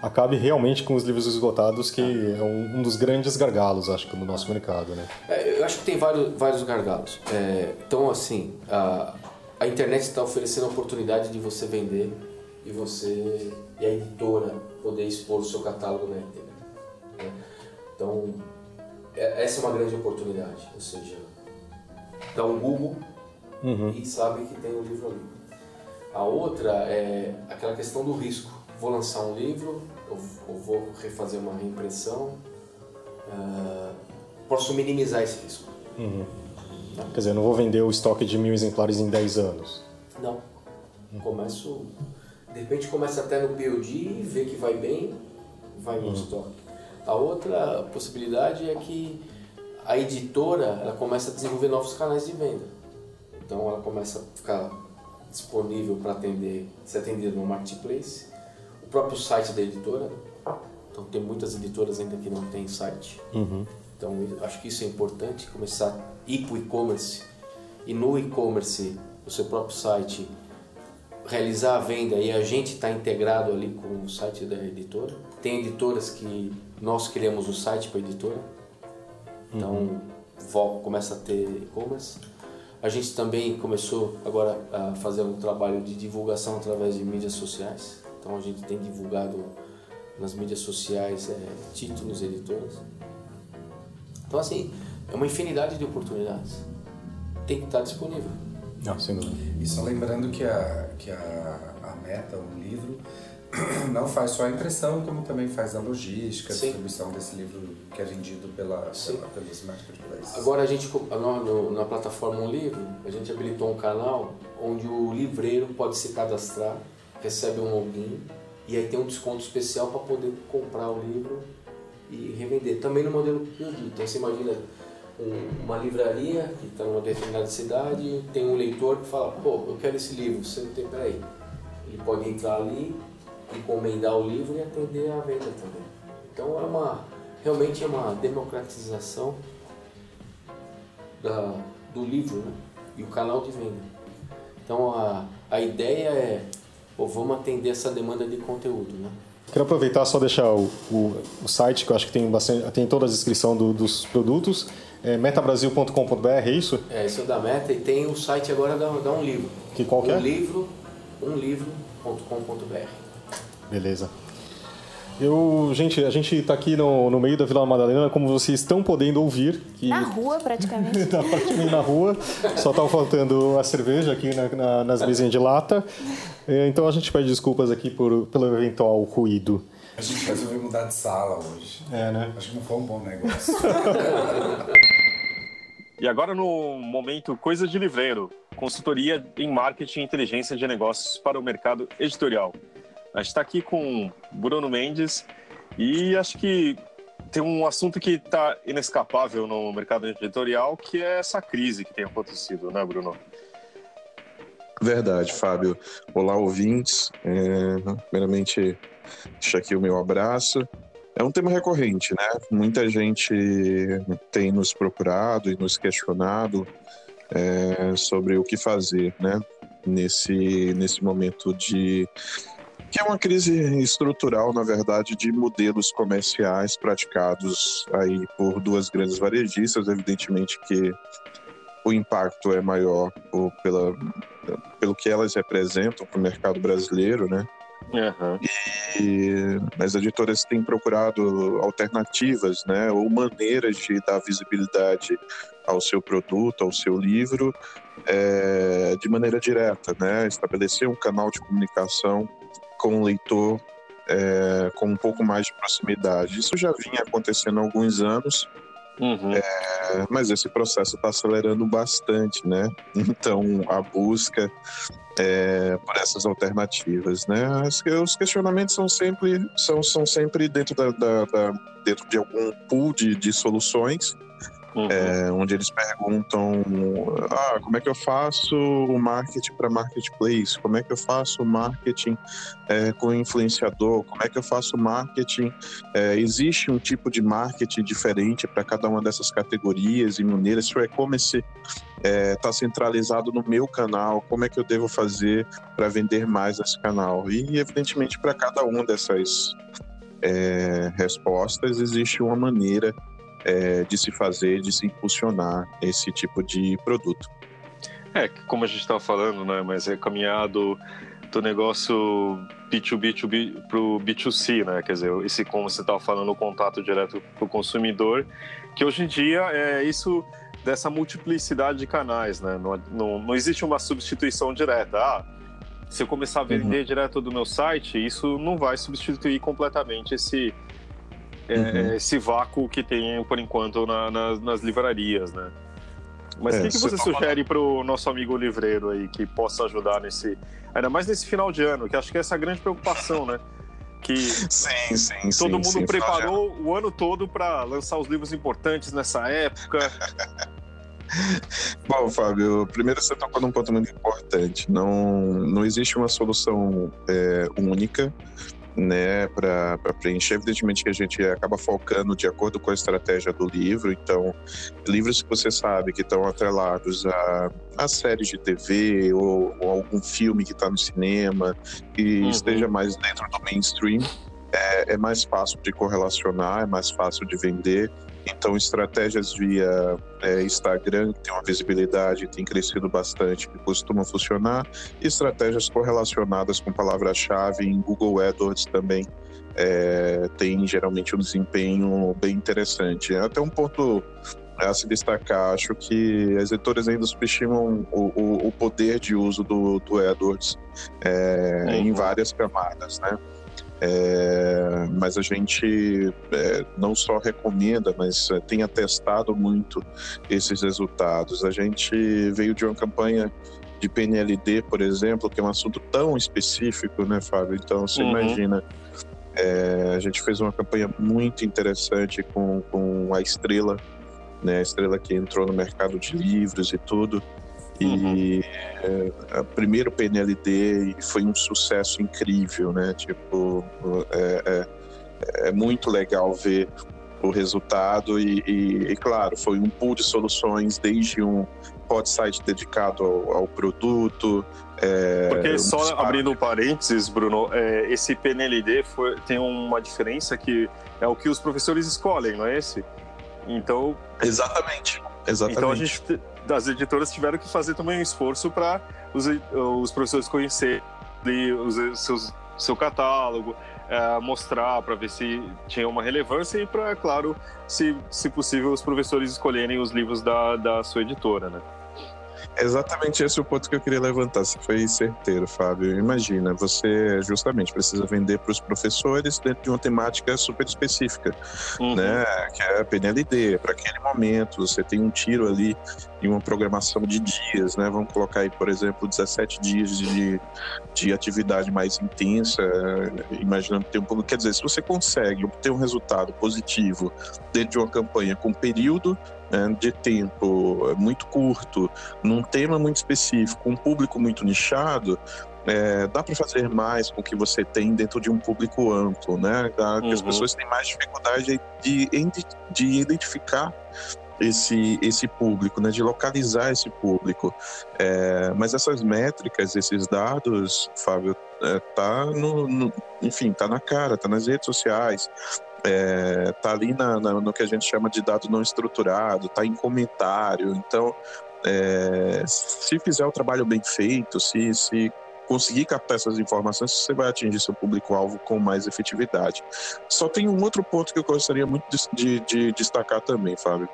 acabe realmente com os livros esgotados, que é um dos grandes gargalos, acho que, no nosso mercado, né? Eu acho que tem vários gargalos. Então, assim, a internet está oferecendo a oportunidade de você vender e a editora poder expor o seu catálogo na internet. Né? Então, essa é uma grande oportunidade, ou seja, dá um Google e sabe que tem um livro ali. A outra é aquela questão do risco. Vou lançar um livro, ou vou refazer uma reimpressão, posso minimizar esse risco. Quer dizer, eu não vou vender o estoque de 1000 exemplares em 10 anos. Não. Começo, de repente começa até no POD, vê que vai bem, vai no estoque. A outra possibilidade é que a editora ela começa a desenvolver novos canais de venda. Então ela começa a ficar disponível para ser atendida no marketplace, o próprio site da editora. Então tem muitas editoras ainda que não tem site. Então acho que isso é importante, começar a ir para o e-commerce e no e-commerce, no seu próprio site, realizar a venda e a gente está integrado ali com o site da editora. Tem editoras que nós criamos o site para a editora, então começa a ter e-commerce. A gente também começou agora a fazer um trabalho de divulgação através de mídias sociais, então a gente tem divulgado nas mídias sociais títulos e editoras. Então assim, é uma infinidade de oportunidades, tem que estar disponível. Não, sem dúvida. E só lembrando que a Meta, um livro, não faz só a impressão, como também faz a logística, a distribuição desse livro que é vendido pelos marketplaces. Agora a gente, na plataforma Um Livro, a gente habilitou um canal onde o livreiro pode se cadastrar, recebe um login e aí tem um desconto especial para poder comprar o livro e revender. Também no modelo perdido. Então você imagina uma livraria que está numa determinada cidade, tem um leitor que fala, pô, eu quero esse livro, você não tem, peraí. Ele pode entrar ali, encomendar o livro e atender a venda também. Então realmente é uma democratização do livro, né? E o canal de venda. Então a ideia é, pô, vamos atender essa demanda de conteúdo, né? Quero aproveitar só deixar o site, que eu acho que tem toda a descrição dos produtos, é metabrasil.com.br, é isso? É, isso é da Meta e tem o site agora da Um Livro. Que qual que é? Umlivro.com.br. Beleza. Gente, a gente está aqui no meio da Vila Madalena, como vocês estão podendo ouvir. Na rua, praticamente. Está praticamente na rua, só está faltando a cerveja aqui nas mesinhas de lata. Então a gente pede desculpas aqui pelo eventual ruído. A gente resolveu mudar de sala hoje. É, né? Acho que não foi um bom negócio. E agora no momento Coisa de Livreiro, consultoria em marketing e inteligência de negócios para o mercado editorial. A gente está aqui com Bruno Mendes e acho que tem um assunto que está inescapável no mercado editorial, que é essa crise que tem acontecido, né, Bruno? Verdade, Fábio. Olá, ouvintes. Primeiramente, deixo aqui o meu abraço. É um tema recorrente, né? Muita gente tem nos procurado e nos questionado sobre o que fazer, né? Nesse momento de... que é uma crise estrutural, na verdade, de modelos comerciais praticados aí por duas grandes varejistas. Evidentemente que o impacto é maior pelo que elas representam para o mercado brasileiro, né? Uhum. E as editoras têm procurado alternativas, né, ou maneiras de dar visibilidade ao seu produto, ao seu livro, de maneira direta, né? Estabelecer um canal de comunicação com o leitor, com um pouco mais de proximidade. Isso já vinha acontecendo há alguns anos, uhum. Mas esse processo está acelerando bastante, né? Então, a busca por essas alternativas, né? Os questionamentos são sempre dentro de algum pool de soluções, uhum. Onde eles perguntam, como é que eu faço o marketing para marketplace? Como é que eu faço o marketing com influenciador? Como é que eu faço o marketing? Existe um tipo de marketing diferente para cada uma dessas categorias e maneiras? Se o e-commerce está centralizado no meu canal, como é que eu devo fazer para vender mais nesse canal? E, evidentemente, para cada uma dessas respostas existe uma maneira de se fazer, de se impulsionar esse tipo de produto. Como a gente estava falando, né, mas é caminhado do negócio B2B para o B2C, né? Quer dizer, como você estava falando, o contato direto para o consumidor, que hoje em dia é isso dessa multiplicidade de canais, né? Não existe uma substituição direta. Se eu começar a vender uhum. direto do meu site, isso não vai substituir completamente esse vácuo que tem, por enquanto, nas livrarias, né? Mas o que você sugere para o nosso amigo livreiro aí, que possa ajudar ainda mais nesse final de ano, que acho que é essa grande preocupação, né? Que todo mundo preparou o ano todo para lançar os livros importantes nessa época. Bom, Fábio, primeiro você tocou num ponto muito importante. Não existe uma solução única, né, para preencher. Evidentemente que a gente acaba focando de acordo com a estratégia do livro. Então, livros que você sabe que estão atrelados a séries de TV ou algum filme que está no cinema e uhum. esteja mais dentro do mainstream, é mais fácil de correlacionar, é mais fácil de vender. Então, estratégias via Instagram, que tem uma visibilidade, tem crescido bastante, que costuma funcionar. Estratégias correlacionadas com palavra-chave em Google AdWords também tem geralmente um desempenho bem interessante. Até um ponto a se destacar, acho que as editoras ainda subestimam o poder de uso do AdWords em várias camadas, né? Mas a gente não só recomenda, mas tem atestado muito esses resultados. A gente veio de uma campanha de PNLD, por exemplo, que é um assunto tão específico, né, Fábio? Então, você imagina, a gente fez uma campanha muito interessante com a Estrela, né? A Estrela que entrou no mercado de livros e tudo. E primeiro PNLD foi um sucesso incrível, né? Tipo, é muito legal ver o resultado e claro, foi um pool de soluções, desde um hot site dedicado ao produto. Porque só abrindo um parênteses, Bruno, esse PNLD tem uma diferença que é o que os professores escolhem, não é esse? Então, exatamente. Então a gente as editoras tiveram que fazer também um esforço para os professores conhecerem seu catálogo, mostrar para ver se tinha uma relevância e para, claro, se possível, os professores escolherem os livros da sua editora, né? Exatamente esse é o ponto que eu queria levantar, você foi certeiro, Fábio. Imagina, você justamente precisa vender para os professores dentro de uma temática super específica, né? Que é a PNLD, para aquele momento, você tem um tiro ali em uma programação de dias, né? Vamos colocar aí, por exemplo, 17 dias de atividade mais intensa, imaginando que tem um pouco... Quer dizer, se você consegue obter um resultado positivo dentro de uma campanha com período de tempo muito curto, num tema muito específico, um público muito nichado, dá para fazer mais com o que você tem dentro de um público amplo, né? Que as pessoas têm mais dificuldade de identificar esse público, né? De localizar esse público. Mas essas métricas, esses dados, Fábio, tá na cara, tá nas redes sociais. Tá ali no que a gente chama de dado não estruturado, tá em comentário. Então, se fizer o trabalho bem feito, se conseguir captar essas informações, você vai atingir seu público-alvo com mais efetividade. Só tem um outro ponto que eu gostaria muito de destacar também, Fábio.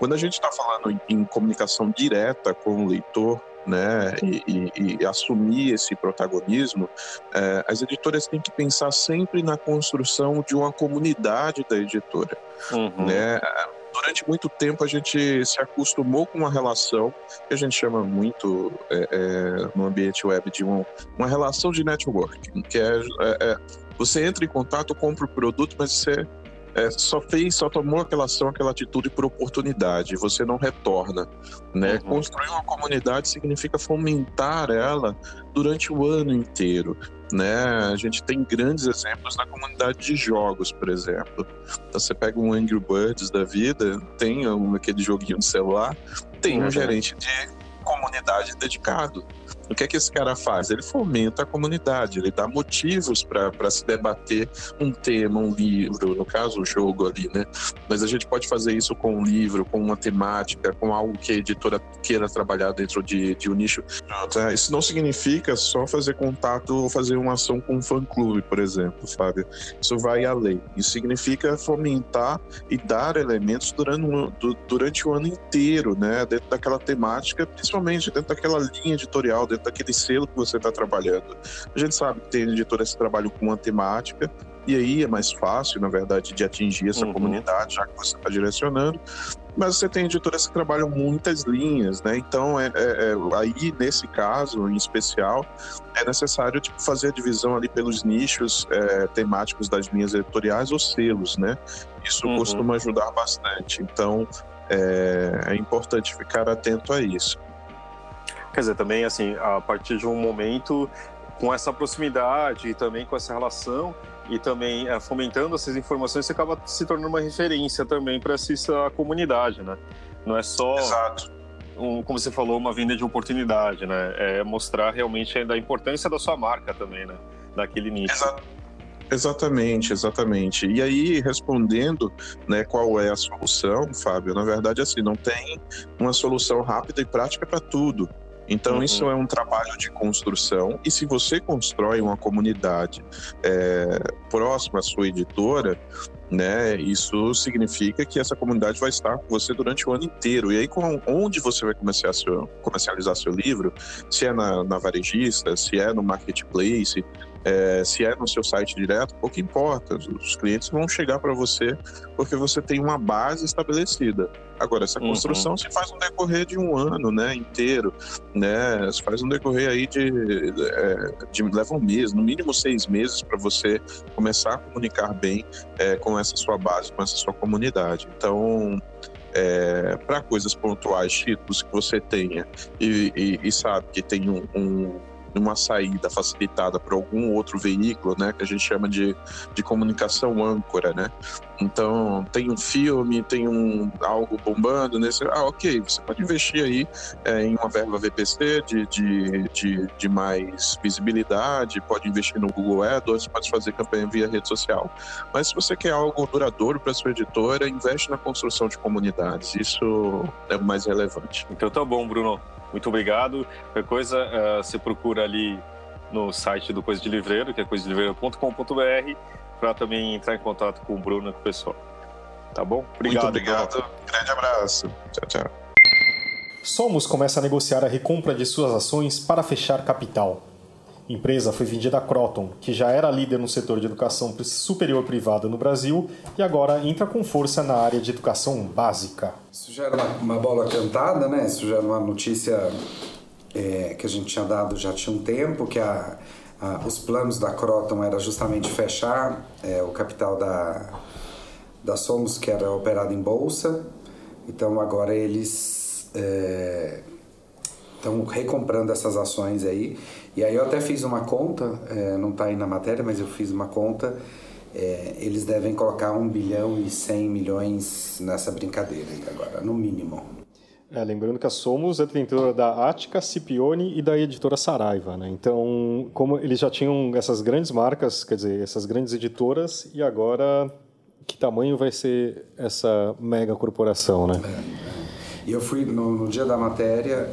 Quando a gente está falando em comunicação direta com o leitor, né, e assumir esse protagonismo, as editoras têm que pensar sempre na construção de uma comunidade da editora. Né? Durante muito tempo a gente se acostumou com uma relação, que a gente chama muito no ambiente web de uma relação de networking, que você entra em contato, compra o produto, mas você... só tomou aquela ação, aquela atitude por oportunidade, você não retorna, né? Construir uma comunidade significa fomentar ela durante o ano inteiro, né? A gente tem grandes exemplos na comunidade de jogos, por exemplo. Então, você pega um Angry Birds da vida, tem aquele joguinho de celular, tem um gerente de comunidade dedicado. O que é que esse cara faz? Ele fomenta a comunidade, ele dá motivos para se debater um tema, um livro, no caso o jogo ali, né? Mas a gente pode fazer isso com um livro, com uma temática, com algo que a editora queira trabalhar dentro de um nicho. Isso não significa só fazer contato ou fazer uma ação com um fã-clube, por exemplo, Fábio. Isso vai além. Isso significa fomentar e dar elementos durante o ano inteiro, né? Dentro daquela temática, principalmente dentro daquela linha editorial, dentro daquele selo que você está trabalhando. A gente sabe que tem editoras que trabalham com uma temática, e aí é mais fácil, na verdade, de atingir essa comunidade, já que você está direcionando. Mas você tem editoras que trabalham muitas linhas, né? Então, aí, nesse caso, em especial, é necessário fazer a divisão ali pelos nichos temáticos das linhas editoriais ou selos, né? Isso costuma ajudar bastante. Então, é importante ficar atento a isso. Quer dizer, também, assim, a partir de um momento, com essa proximidade e também com essa relação e também fomentando essas informações, você acaba se tornando uma referência também para essa comunidade, né? Não é só, como você falou, uma venda de oportunidade, né? É mostrar realmente a importância da sua marca também, né? Daquele nicho. Exatamente. E aí, respondendo, né, qual é a solução, Fábio, na verdade, assim, não tem uma solução rápida e prática para tudo. Então, isso é um trabalho de construção. E se você constrói uma comunidade próxima à sua editora, né, isso significa que essa comunidade vai estar com você durante o ano inteiro. E aí, onde você vai comercializar seu livro, se é na varejista, se é no marketplace, se é no seu site direto, pouco importa, os clientes vão chegar para você porque você tem uma base estabelecida. Agora, essa construção se faz no decorrer de um ano, né, inteiro, né, se faz no decorrer aí de leva um mês, no mínimo 6 meses para você começar a comunicar bem com essa sua base, com essa sua comunidade. Então, para coisas pontuais, títulos que você tenha e sabe que tem uma saída facilitada para algum outro veículo, né, que a gente chama de comunicação âncora, né? Então, tem um filme, tem algo bombando, né? Ok, você pode investir aí em uma verba VPC de mais visibilidade, pode investir no Google AdWords, pode fazer campanha via rede social. Mas se você quer algo duradouro para sua editora, investe na construção de comunidades. Isso é o mais relevante. Então tá bom, Bruno. Muito obrigado. Qualquer coisa, você procura ali no site do Coisa de Livreiro, que é coisadeliveiro.com.br, para também entrar em contato com o Bruno e com o pessoal. Tá bom? Obrigado. Muito obrigado. Grande abraço. Tchau, tchau. Somos começa a negociar a recompra de suas ações para fechar capital. A empresa foi vendida a Kroton, que já era líder no setor de educação superior privada no Brasil e agora entra com força na área de educação básica. Isso já era uma bola cantada, né? Isso já era uma notícia que a gente tinha dado já tinha um tempo, que os planos da Kroton era justamente fechar o capital da Somos, que era operado em bolsa. Então agora eles estão recomprando essas ações aí. E aí eu até fiz uma conta, não está aí na matéria, mas eu fiz uma conta, eles devem colocar 1 bilhão e 100 milhões nessa brincadeira aí agora, no mínimo. Lembrando que a Somos é detentora da Ática, Scipione e da editora Saraiva, né? Então, como eles já tinham essas grandes marcas, quer dizer, essas grandes editoras, e agora que tamanho vai ser essa mega corporação, né? E eu fui, no dia da matéria,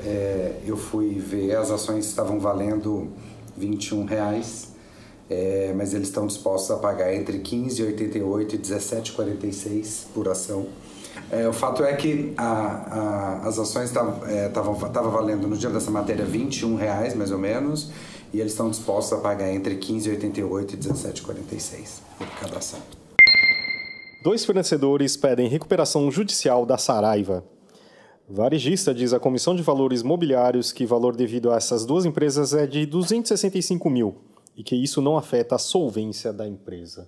eu fui ver, as ações estavam valendo R$21, mas eles estão dispostos a pagar entre R$15,88 e R$17,46 por ação. O fato é que as ações estavam valendo, no dia dessa matéria, R$21, mais ou menos, e eles estão dispostos a pagar entre R$15,88 e R$17,46 por cada ação. 2 fornecedores pedem recuperação judicial da Saraiva. Varejista diz à Comissão de Valores Mobiliários que o valor devido a essas 2 empresas é de R$265 mil e que isso não afeta a solvência da empresa.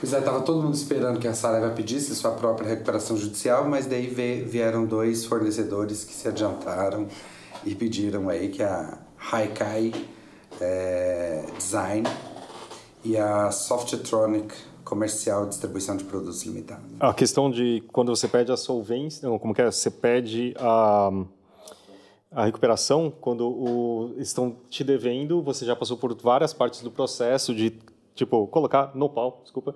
Pois é, estava todo mundo esperando que a Saraiva pedisse sua própria recuperação judicial, mas daí vieram 2 fornecedores que se adiantaram e pediram aí, que a Haikai Design e a Softetronic Comercial e Distribuição de Produtos Limitados. A questão de quando você pede a solvência, não, como que é? Você pede a recuperação, quando estão te devendo, você já passou por várias partes do processo de, tipo, colocar no pau, desculpa,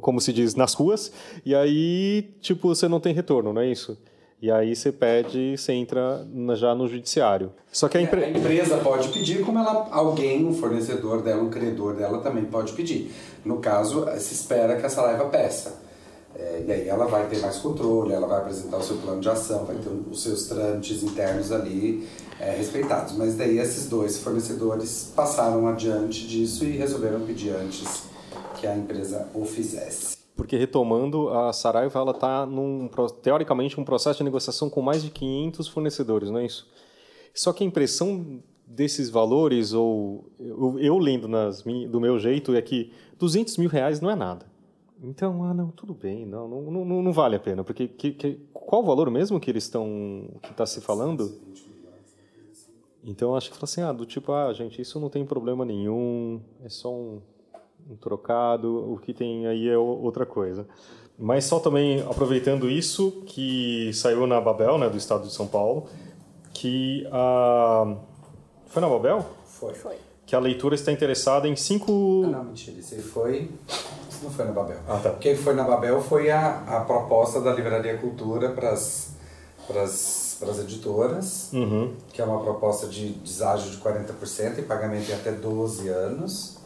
como se diz, nas ruas, e aí, tipo, você não tem retorno, não é isso? E aí você pede, você entra já no judiciário. Só que a empresa pode pedir, como alguém, um fornecedor dela, um credor dela também pode pedir. No caso, se espera que a Saraiva peça. E aí ela vai ter mais controle, ela vai apresentar o seu plano de ação, vai ter os seus trâmites internos ali respeitados. Mas daí esses 2 fornecedores passaram adiante disso e resolveram pedir antes que a empresa o fizesse. Porque, retomando, a Saraiva está, teoricamente, um processo de negociação com mais de 500 fornecedores, não é isso? Só que a impressão desses valores, ou eu lendo do meu jeito, é que R$200 mil não é nada. Então, não, tudo bem, não vale a pena. Porque qual o valor mesmo que eles estão, que está se falando? Então, acho que fala assim, gente, isso não tem problema nenhum, é só um trocado, o que tem aí é outra coisa. Mas só também aproveitando isso, que saiu na Babel, né, do estado de São Paulo, que a... Foi na Babel? Foi. Que a leitura está interessada em 5... Ah, não, mentira, isso aí foi... Isso não foi na Babel. Ah, tá. Quem foi na Babel foi a proposta da Livraria Cultura para as editoras, que é uma proposta de deságio de 40% e pagamento em até 12 anos.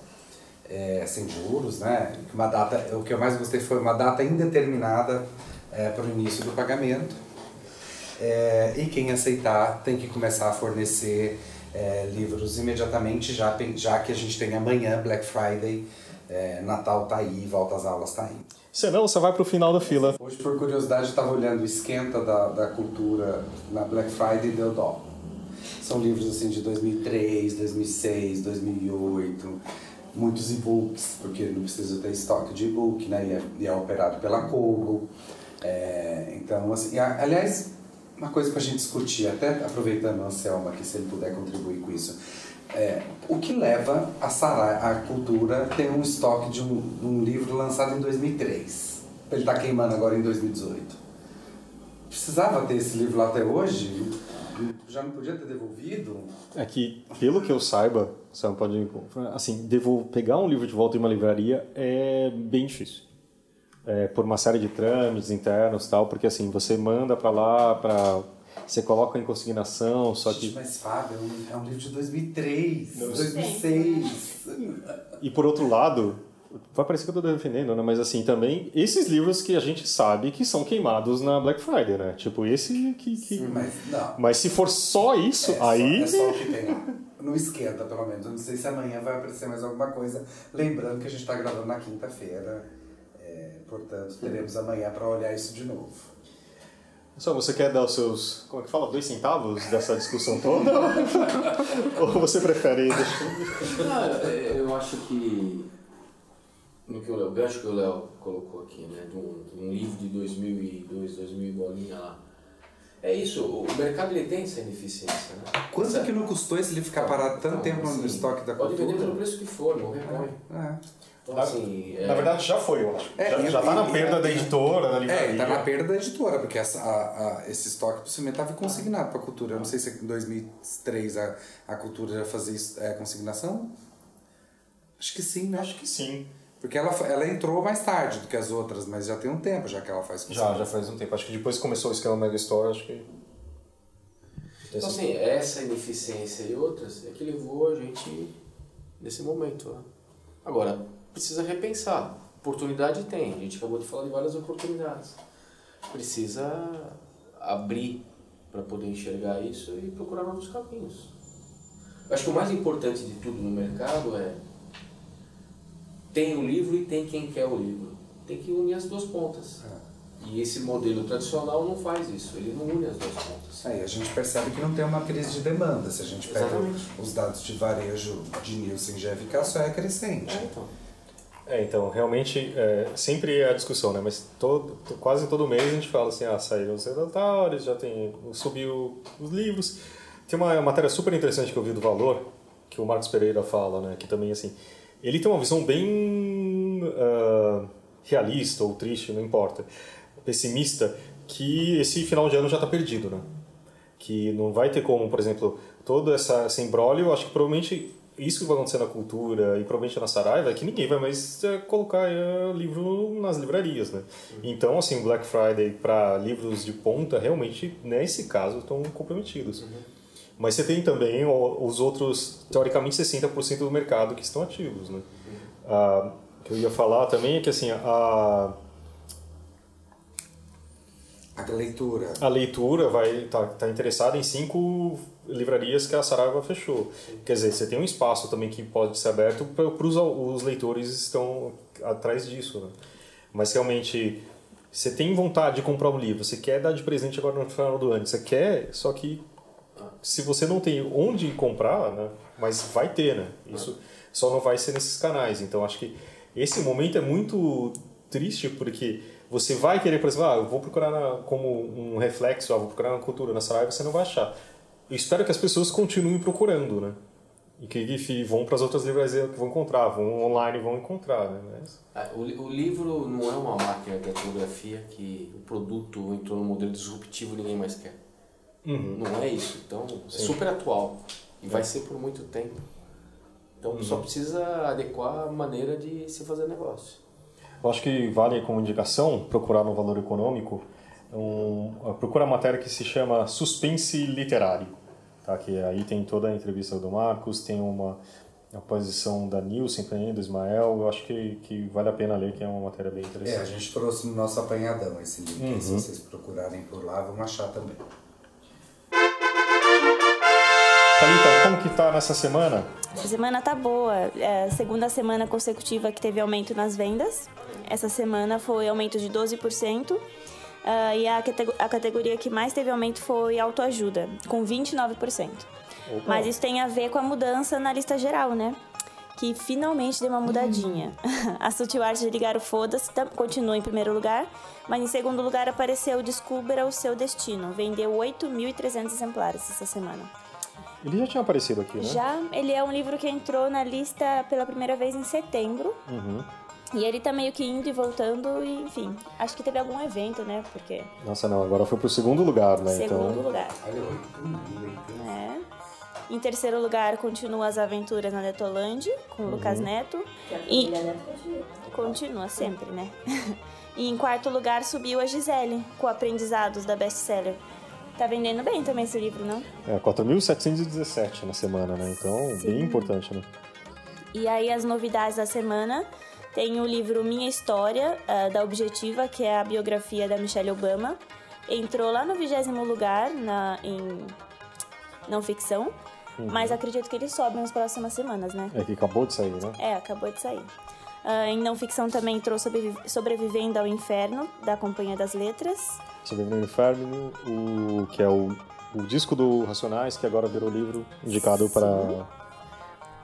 Sem juros, né? O que eu mais gostei foi uma data indeterminada para o início do pagamento, e quem aceitar tem que começar a fornecer livros imediatamente, já que a gente tem amanhã, Black Friday, Natal tá aí, volta às aulas tá aí. Senão você vai pro final da fila. Hoje, por curiosidade, eu tava olhando o esquenta da cultura na Black Friday e deu dó. São livros assim de 2003, 2006, 2008, muitos e-books, porque não precisa ter estoque de e-book, né? E é operado pela Kobo. Então, assim, aliás, uma coisa pra gente discutir, até aproveitando o Anselmo aqui, se ele puder contribuir com isso. O que leva a cultura a ter um estoque de um livro lançado em 2003? Ele está queimando agora em 2018. Precisava ter esse livro lá até hoje? Já não podia ter devolvido? É que, pelo que eu saiba, você não pode... Assim, pegar um livro de volta em uma livraria é bem difícil. Por uma série de trâmites internos e tal, porque assim, você manda para lá, você coloca em consignação, só que... Mas, Fábio, é um livro de 2003, não, 2006... E, por outro lado, vai parecer que eu estou defendendo, né? Mas, assim, também, esses livros que a gente sabe que são queimados na Black Friday, né? Tipo, esse que... Sim, mas, não. Mas se for só isso, aí... É só o que tem. Não esquenta, pelo menos. Eu não sei se amanhã vai aparecer mais alguma coisa. Lembrando que a gente está gravando na quinta-feira. Portanto, teremos amanhã para olhar isso de novo. Só você quer dar os seus, como é que fala, 2 centavos dessa discussão toda? Ou você prefere ainda? Eu acho que no que o gancho que o Léo colocou aqui, né, de um livro de 2002, 2000 bolinha lá. É isso, o mercado ele tem essa ineficiência, né? Quanto que não custou esse livro ficar parado tanto tempo assim, no estoque da cultura? Pode vender pelo preço que for, não repõe. Assim, na verdade já foi, eu acho. Já tá na perda da editora, da livraria. Tá na perda da editora, porque esse estoque possivelmente tava consignado pra cultura. Eu não sei se em 2003 a cultura já fazia consignação. Acho que sim, né? Acho que sim. Porque ela entrou mais tarde do que as outras, mas já tem um tempo já que ela faz consignação. Já faz um tempo. Acho que depois começou o esquema Mega Store, acho que... Então assim, essa ineficiência e outras é que levou a gente nesse momento, né? Agora, precisa repensar. Oportunidade tem. A gente acabou de falar de várias oportunidades. Precisa abrir para poder enxergar isso e procurar novos caminhos. Acho que o mais importante de tudo no mercado é tem o livro e tem quem quer o livro. Tem que unir as duas pontas. E esse modelo tradicional não faz isso, ele não une as duas pontas. Aí a gente percebe que não tem uma crise de demanda. Se a gente pega os dados de varejo de Nielsen e GfK, só é crescente. Então, realmente, sempre é a discussão, né? Mas quase todo mês a gente fala assim, saíram os relatórios, já tem, subiu os livros. Tem uma matéria super interessante que eu vi do Valor, que o Marcos Pereira fala, né? Que também, assim, ele tem uma visão bem realista ou triste, não importa, pessimista, que esse final de ano já está perdido, né? Que não vai ter como, por exemplo, todo esse imbróglio, acho que provavelmente isso que vai acontecer na cultura e provavelmente na Saraiva é que ninguém vai mais colocar livro nas livrarias, né? Então, assim, Black Friday para livros de ponta, realmente, nesse caso, estão comprometidos. Mas você tem também os outros, teoricamente, 60% do mercado que estão ativos, né? O que eu ia falar também é que, assim, a leitura vai tá interessada em 5 livrarias que a Saraiva fechou. Quer dizer, você tem um espaço também que pode ser aberto para os leitores estão atrás disso, né? Mas realmente, você tem vontade de comprar um livro, você quer dar de presente agora no final do ano, você quer, só que se você não tem onde comprar, né? Mas vai ter, né? Isso só não vai ser nesses canais. Então, acho que esse momento é muito triste, porque você vai querer, por exemplo, eu vou procurar como um reflexo, vou procurar na cultura, na Saraiva, você não vai achar. Eu espero que as pessoas continuem procurando, né? E que vão para as outras livrarias que vão encontrar, vão online e vão encontrar, né? O livro não é uma máquina de etnografia que o produto entrou num modelo disruptivo e ninguém mais quer. Não é isso. Então, é super atual. E vai ser por muito tempo. Então, só precisa adequar a maneira de se fazer negócio. Eu acho que vale como indicação procurar no Valor Econômico, procura a matéria que se chama Suspense Literário, tá? Que aí tem toda a entrevista do Marcos, tem uma posição da Nielsen, do Ismael. Eu acho que vale a pena ler, que é uma matéria bem interessante. A gente trouxe no nosso apanhadão esse link, se vocês procurarem por lá vão achar também. Talita, como que tá nessa semana? Essa semana tá boa. É a segunda semana consecutiva que teve aumento nas vendas. Essa semana foi aumento de 12%. E a categoria que mais teve aumento foi autoajuda, com 29%. Opa. Mas isso tem a ver com a mudança na lista geral, né? Que finalmente deu uma mudadinha. A Sutil Arte de Ligar o Foda-se continua em primeiro lugar, mas em segundo lugar apareceu Descubra o Seu Destino. Vendeu 8.300 exemplares essa semana. Ele já tinha aparecido aqui, né? Já. Ele é um livro que entrou na lista pela primeira vez em setembro. Uhum. E ele tá meio que indo e voltando, e, enfim. Acho que teve algum evento, né? Porque... Nossa, não. Agora foi pro segundo lugar, né? Segundo lugar. É. Em terceiro lugar, continua As Aventuras na Netolândia, com o Lucas Neto. E continua sempre, né? E em quarto lugar, subiu a Gisele, com Aprendizados da Bestseller. Tá vendendo bem também esse livro, não? É, 4.717 na semana, né? Então, sim, bem importante, né? E aí, as novidades da semana... Tem o livro Minha História, da Objetiva, que é a biografia da Michelle Obama. Entrou lá no 20º lugar em não ficção, mas acredito que ele sobe nas próximas semanas, né? É que acabou de sair, né? É, acabou de sair. Em não ficção também entrou Sobrevivendo ao Inferno, da Companhia das Letras. Sobrevivendo ao Inferno, que é o disco do Racionais, que agora virou livro indicado para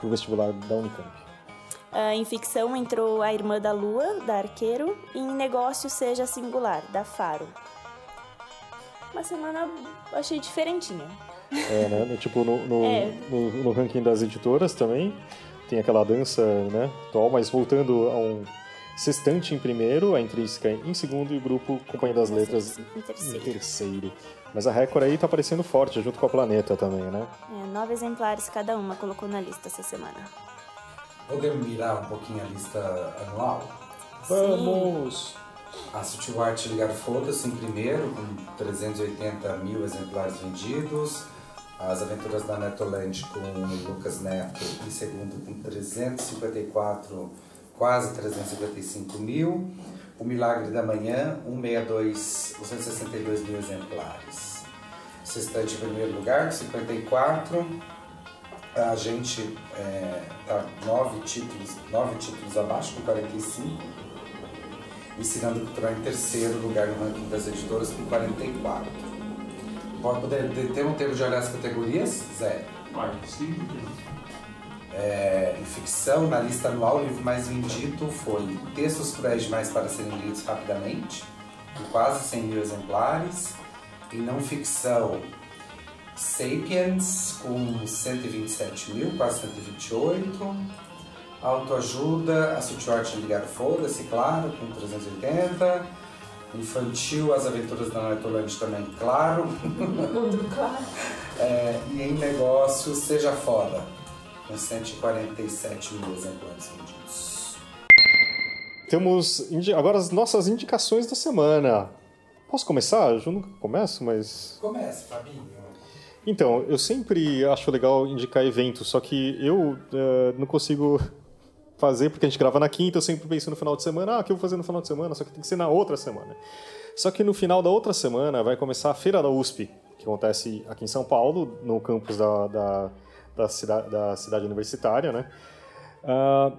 o vestibular da Unicamp. Em ficção entrou A Irmã da Lua, da Arqueiro, e Em Negócio Seja Singular, da Faro. Uma semana achei diferentinha. É, né? Tipo, no ranking das editoras também, tem aquela dança, né, atual, mas voltando a um Sextante em primeiro, a Intrínseca em segundo e o grupo Companhia das Letras em terceiro. Mas a Record aí tá aparecendo forte, junto com a Planeta também, né? 9 exemplares cada uma colocou na lista essa semana. Podemos mirar um pouquinho a lista anual? Vamos! A Sutil Arte Ligar Foda-se em primeiro, com 380 mil exemplares vendidos. As Aventuras da Netolândia com o Lucas Neto em segundo, com 354, quase 355 mil. O Milagre da Manhã, 262 mil exemplares. Sextante em primeiro lugar, 54. A gente tá 9 títulos abaixo, com 45. E Ciranda Cultural em terceiro lugar no ranking das editoras, com 44. Pode poder ter um tempo de olhar as categorias? Zero. Sim. Em ficção, na lista anual, o livro mais vendido foi Textos Cruéis Demais para Serem Lidos Rapidamente, com quase 100 mil exemplares. Em não ficção, Sapiens, com 127 mil, quase 128. Autoajuda, A Sutil Arte de Ligar o Foda-se, claro, com 380. Infantil, As Aventuras da Netolândia também, claro. E Em Negócio, Seja Foda, com 147 mil exemplares vendidos. Temos agora as nossas indicações da semana. Posso começar? Eu nunca começo, mas... Comece, Fabinho. Então, eu sempre acho legal indicar eventos, só que eu não consigo fazer, porque a gente grava na quinta, eu sempre penso no final de semana, o que eu vou fazer no final de semana? Só que tem que ser na outra semana. Só que no final da outra semana vai começar a Feira da USP, que acontece aqui em São Paulo, no campus da cidade universitária, né?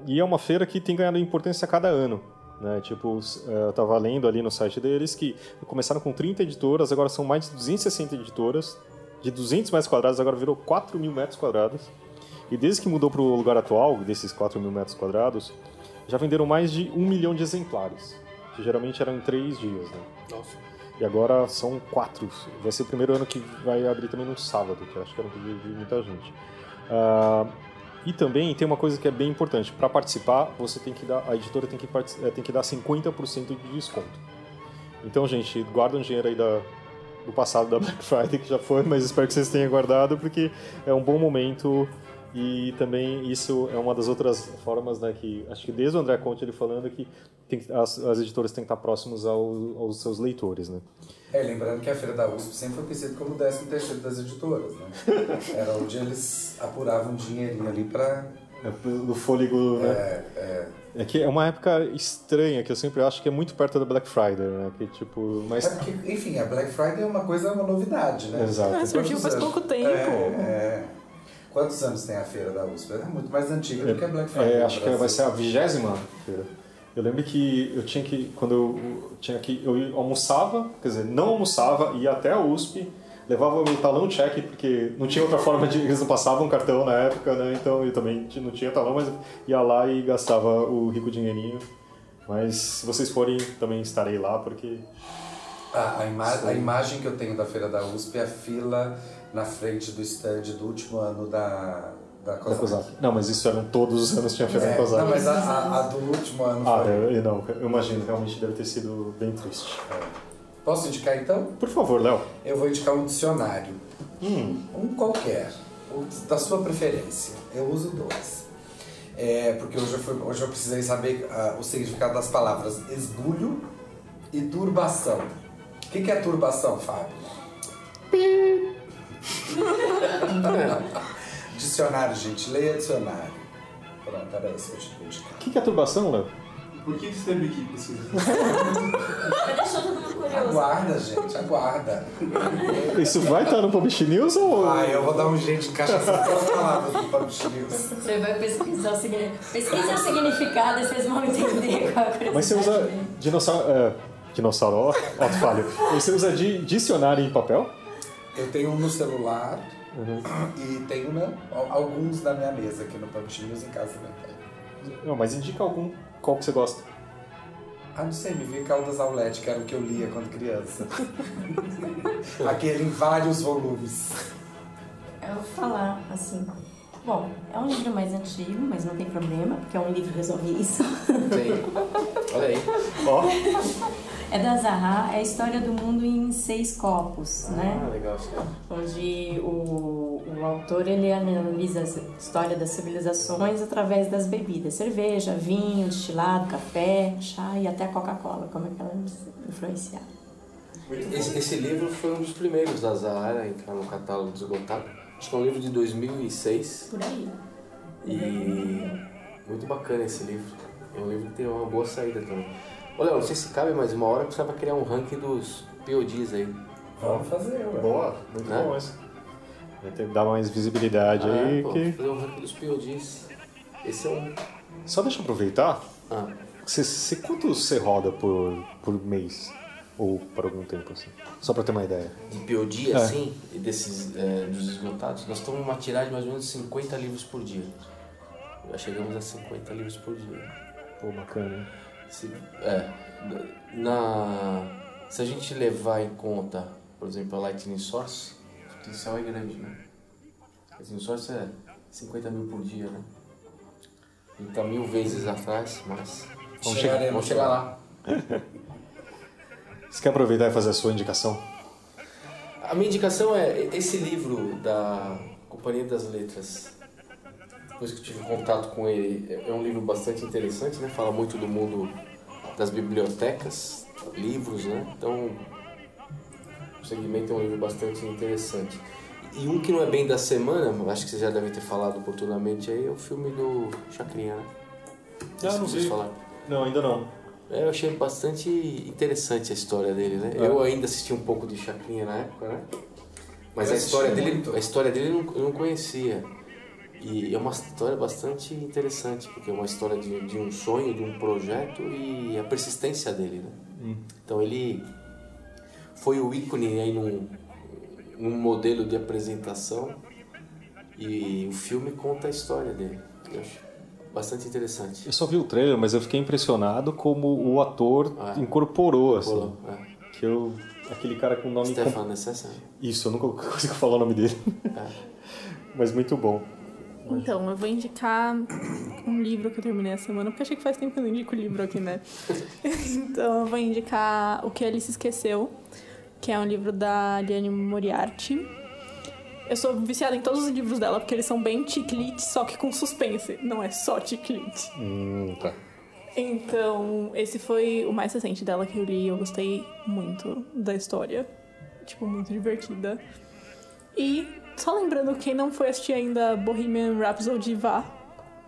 E é uma feira que tem ganhado importância a cada ano. Né? Tipo, eu estava lendo ali no site deles que começaram com 30 editoras, agora são mais de 260 editoras, de 200 metros quadrados, agora virou 4 mil metros quadrados. E desde que mudou para o lugar atual, desses 4 mil metros quadrados, já venderam mais de 1 milhão de exemplares, que geralmente eram em 3 dias, né? Nossa. E agora são 4. Vai ser o primeiro ano que vai abrir também no sábado, que eu acho que era um pedido de muita gente. E também tem uma coisa que é bem importante. Para participar, você tem que a editora tem que dar 50% de desconto. Então, gente, guarda o dinheiro aí do passado da Black Friday, que já foi, mas espero que vocês tenham guardado, porque é um bom momento. E também isso é uma das outras formas, né, que acho que desde o André Conte ele falando que as editoras têm que estar próximas aos seus leitores, né? Lembrando que a Feira da USP sempre foi conhecida como o 13º das editoras, né? Era onde eles apuravam dinheirinho ali para... do fôlego, né? É que é uma época estranha, que eu sempre acho que é muito perto da Black Friday, né? Que, tipo, mas... É porque, enfim, a Black Friday é uma novidade, né? Exato. Surgiu faz pouco tempo. Quantos anos tem a Feira da USP? Ela é muito mais antiga do que a Black Friday. Acho que vai ser a 20ª feira. Eu lembro que eu tinha que, quando eu tinha que, eu almoçava, quer dizer, não almoçava, ia até a USP, levava meu talão cheque, porque não tinha outra forma de, eles não passavam cartão na época, né? Então eu também não tinha talão, mas ia lá e gastava o rico dinheirinho. Mas se vocês forem, também estarei lá, porque... A imagem que eu tenho da Feira da USP é a fila na frente do estande do último ano da COSAC. Não, mas isso eram todos os anos que tinha feira da COSAC. Não, mas a do último ano foi... eu imagino, realmente deve ter sido bem triste. Posso indicar então? Por favor, Léo. Eu vou indicar um dicionário. Um qualquer, da sua preferência. Eu uso 2. Porque hoje eu precisei saber o significado das palavras esbulho e turbação. O que é turbação, Fábio? Dicionário, gente. Leia dicionário. Pronto, era isso que eu tinha que indicar. O que é turbação, Léo? Por que você teve que pesquisar? Deixou todo mundo curioso. Aguarda, gente. Aguarda. Isso vai estar no Publish News ou... eu vou dar um jeito de encaixar essas palavras no Publish News. Você vai pesquisar o significado e vocês vão entender qual é a curiosidade. Mas você usa dinossauro... dinossauro, ó, falho. Você usa dicionário em papel? Eu tenho um no celular e tenho alguns na minha mesa aqui no Publish News em casa também. Não, mas indica algum, qual que você gosta? Não sei, me vi Caldas Aulete, que era o que eu lia quando criança. Aquele em vários volumes. Eu vou falar assim... Bom, é um livro mais antigo, mas não tem problema, porque é um livro resolvi isso. Sim. Olha aí. Ó. É da Zahar, é a história do mundo em 6 copos, né? Ah, legal. Sim. Onde o autor, ele analisa a história das civilizações através das bebidas. Cerveja, vinho, destilado, café, chá e até a Coca-Cola, como é que ela influenciava. Esse livro foi um dos primeiros da Zahar a entrar no catálogo esgotado. Acho que é um livro de 2006. Por aí. E muito bacana esse livro. É um livro que tem uma boa saída também. Olha, não sei se cabe, mas uma hora precisava criar um ranking dos PODs aí. Vamos fazer, velho. Boa, muito bom essa. Vai ter que dar mais visibilidade aí. Pô, que... fazer um ranking dos PODs. Esse é um... Só deixa eu aproveitar. Quanto você roda por mês? Ou por algum tempo, assim. Só pra ter uma ideia. De POD, assim, e desses, dos esgotados, nós estamos numa tiragem de mais ou menos 50 livros por dia. Já chegamos a 50 livros por dia. Pô, bacana, hein? Se a gente levar em conta, por exemplo, a Lightning Source, o potencial é grande, né? A Lightning Source é 50 mil por dia, né? 30 mil vezes atrás, mas... Vamos chegar lá. Você quer aproveitar e fazer a sua indicação? A minha indicação é esse livro da Companhia das Letras. Depois que eu tive contato com ele, é um livro bastante interessante, né? Fala muito do mundo das bibliotecas, livros, né? Então, o segmento é um livro bastante interessante. E um que não é bem da semana, acho que vocês já devem ter falado oportunamente aí, é o filme do Chacrinha, né? Não sei. Não, ainda não. Eu achei bastante interessante a história dele, né? Eu ainda assisti um pouco de Chacrinha na época, né? Mas a história dele eu não conhecia. E é uma história bastante interessante, porque é uma história de um sonho, de um projeto e a persistência dele, né? Então ele foi o ícone aí num modelo de apresentação e o filme conta a história dele, eu acho. Bastante interessante. Eu só vi o trailer, mas eu fiquei impressionado como o ator incorporou, assim. Que aquele cara com o nome... Stefano Necessary. Isso, eu nunca consigo falar o nome dele. Mas muito bom. Então, eu vou indicar um livro que eu terminei a semana, porque achei que faz tempo que eu não indico livro aqui, né? Então, eu vou indicar O Que Ele Se Esqueceu, que é um livro da Liane Moriarty. Eu sou viciada em todos os livros dela, porque eles são bem ticlite, só que com suspense. Não é só ticlite. Tá. Então, esse foi o mais recente dela que eu li e eu gostei muito da história. Tipo, muito divertida. E só lembrando, quem não foi assistir ainda Bohemian Rhapsody, vá.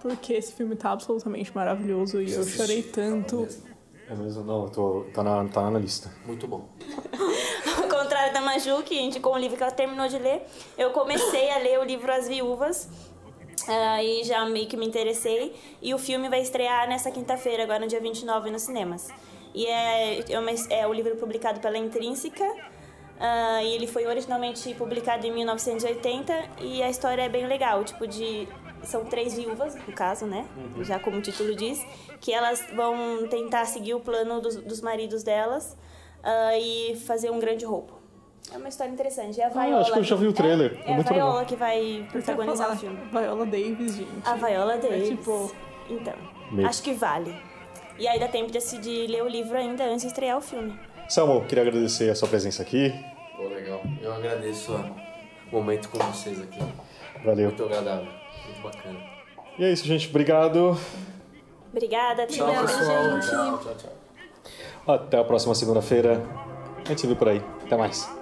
Porque esse filme tá absolutamente maravilhoso e eu chorei tanto. É mesmo? Não, tá na lista. Muito bom. Ao contrário da Maju, que indicou um livro que ela terminou de ler. Eu comecei a ler o livro As Viúvas, e já meio que me interessei. E o filme vai estrear nessa quinta-feira, agora no dia 29, nos cinemas. E é o livro publicado pela Intrínseca, e ele foi originalmente publicado em 1980. E a história é bem legal, tipo de... São três viúvas, no caso, né? Uhum. Já como o título diz, que elas vão tentar seguir o plano dos maridos delas e fazer um grande roubo. É uma história interessante. É a Viola. Acho que eu já vi o trailer. É a muito Viola legal. Que vai protagonizar o filme. Viola Davis, gente. A Viola Davis. É tipo... Então, acho que vale. E aí dá tempo de ler o livro ainda antes de estrear o filme. Salmo, queria agradecer a sua presença aqui. Pô, legal. Eu agradeço o momento com vocês aqui. Valeu. Muito agradável. Muito bacana. E é isso, gente. Obrigado. Obrigada. Tchau, pessoal. Tchau, tchau, tchau. Até a próxima segunda-feira. A gente se vê por aí. Até mais.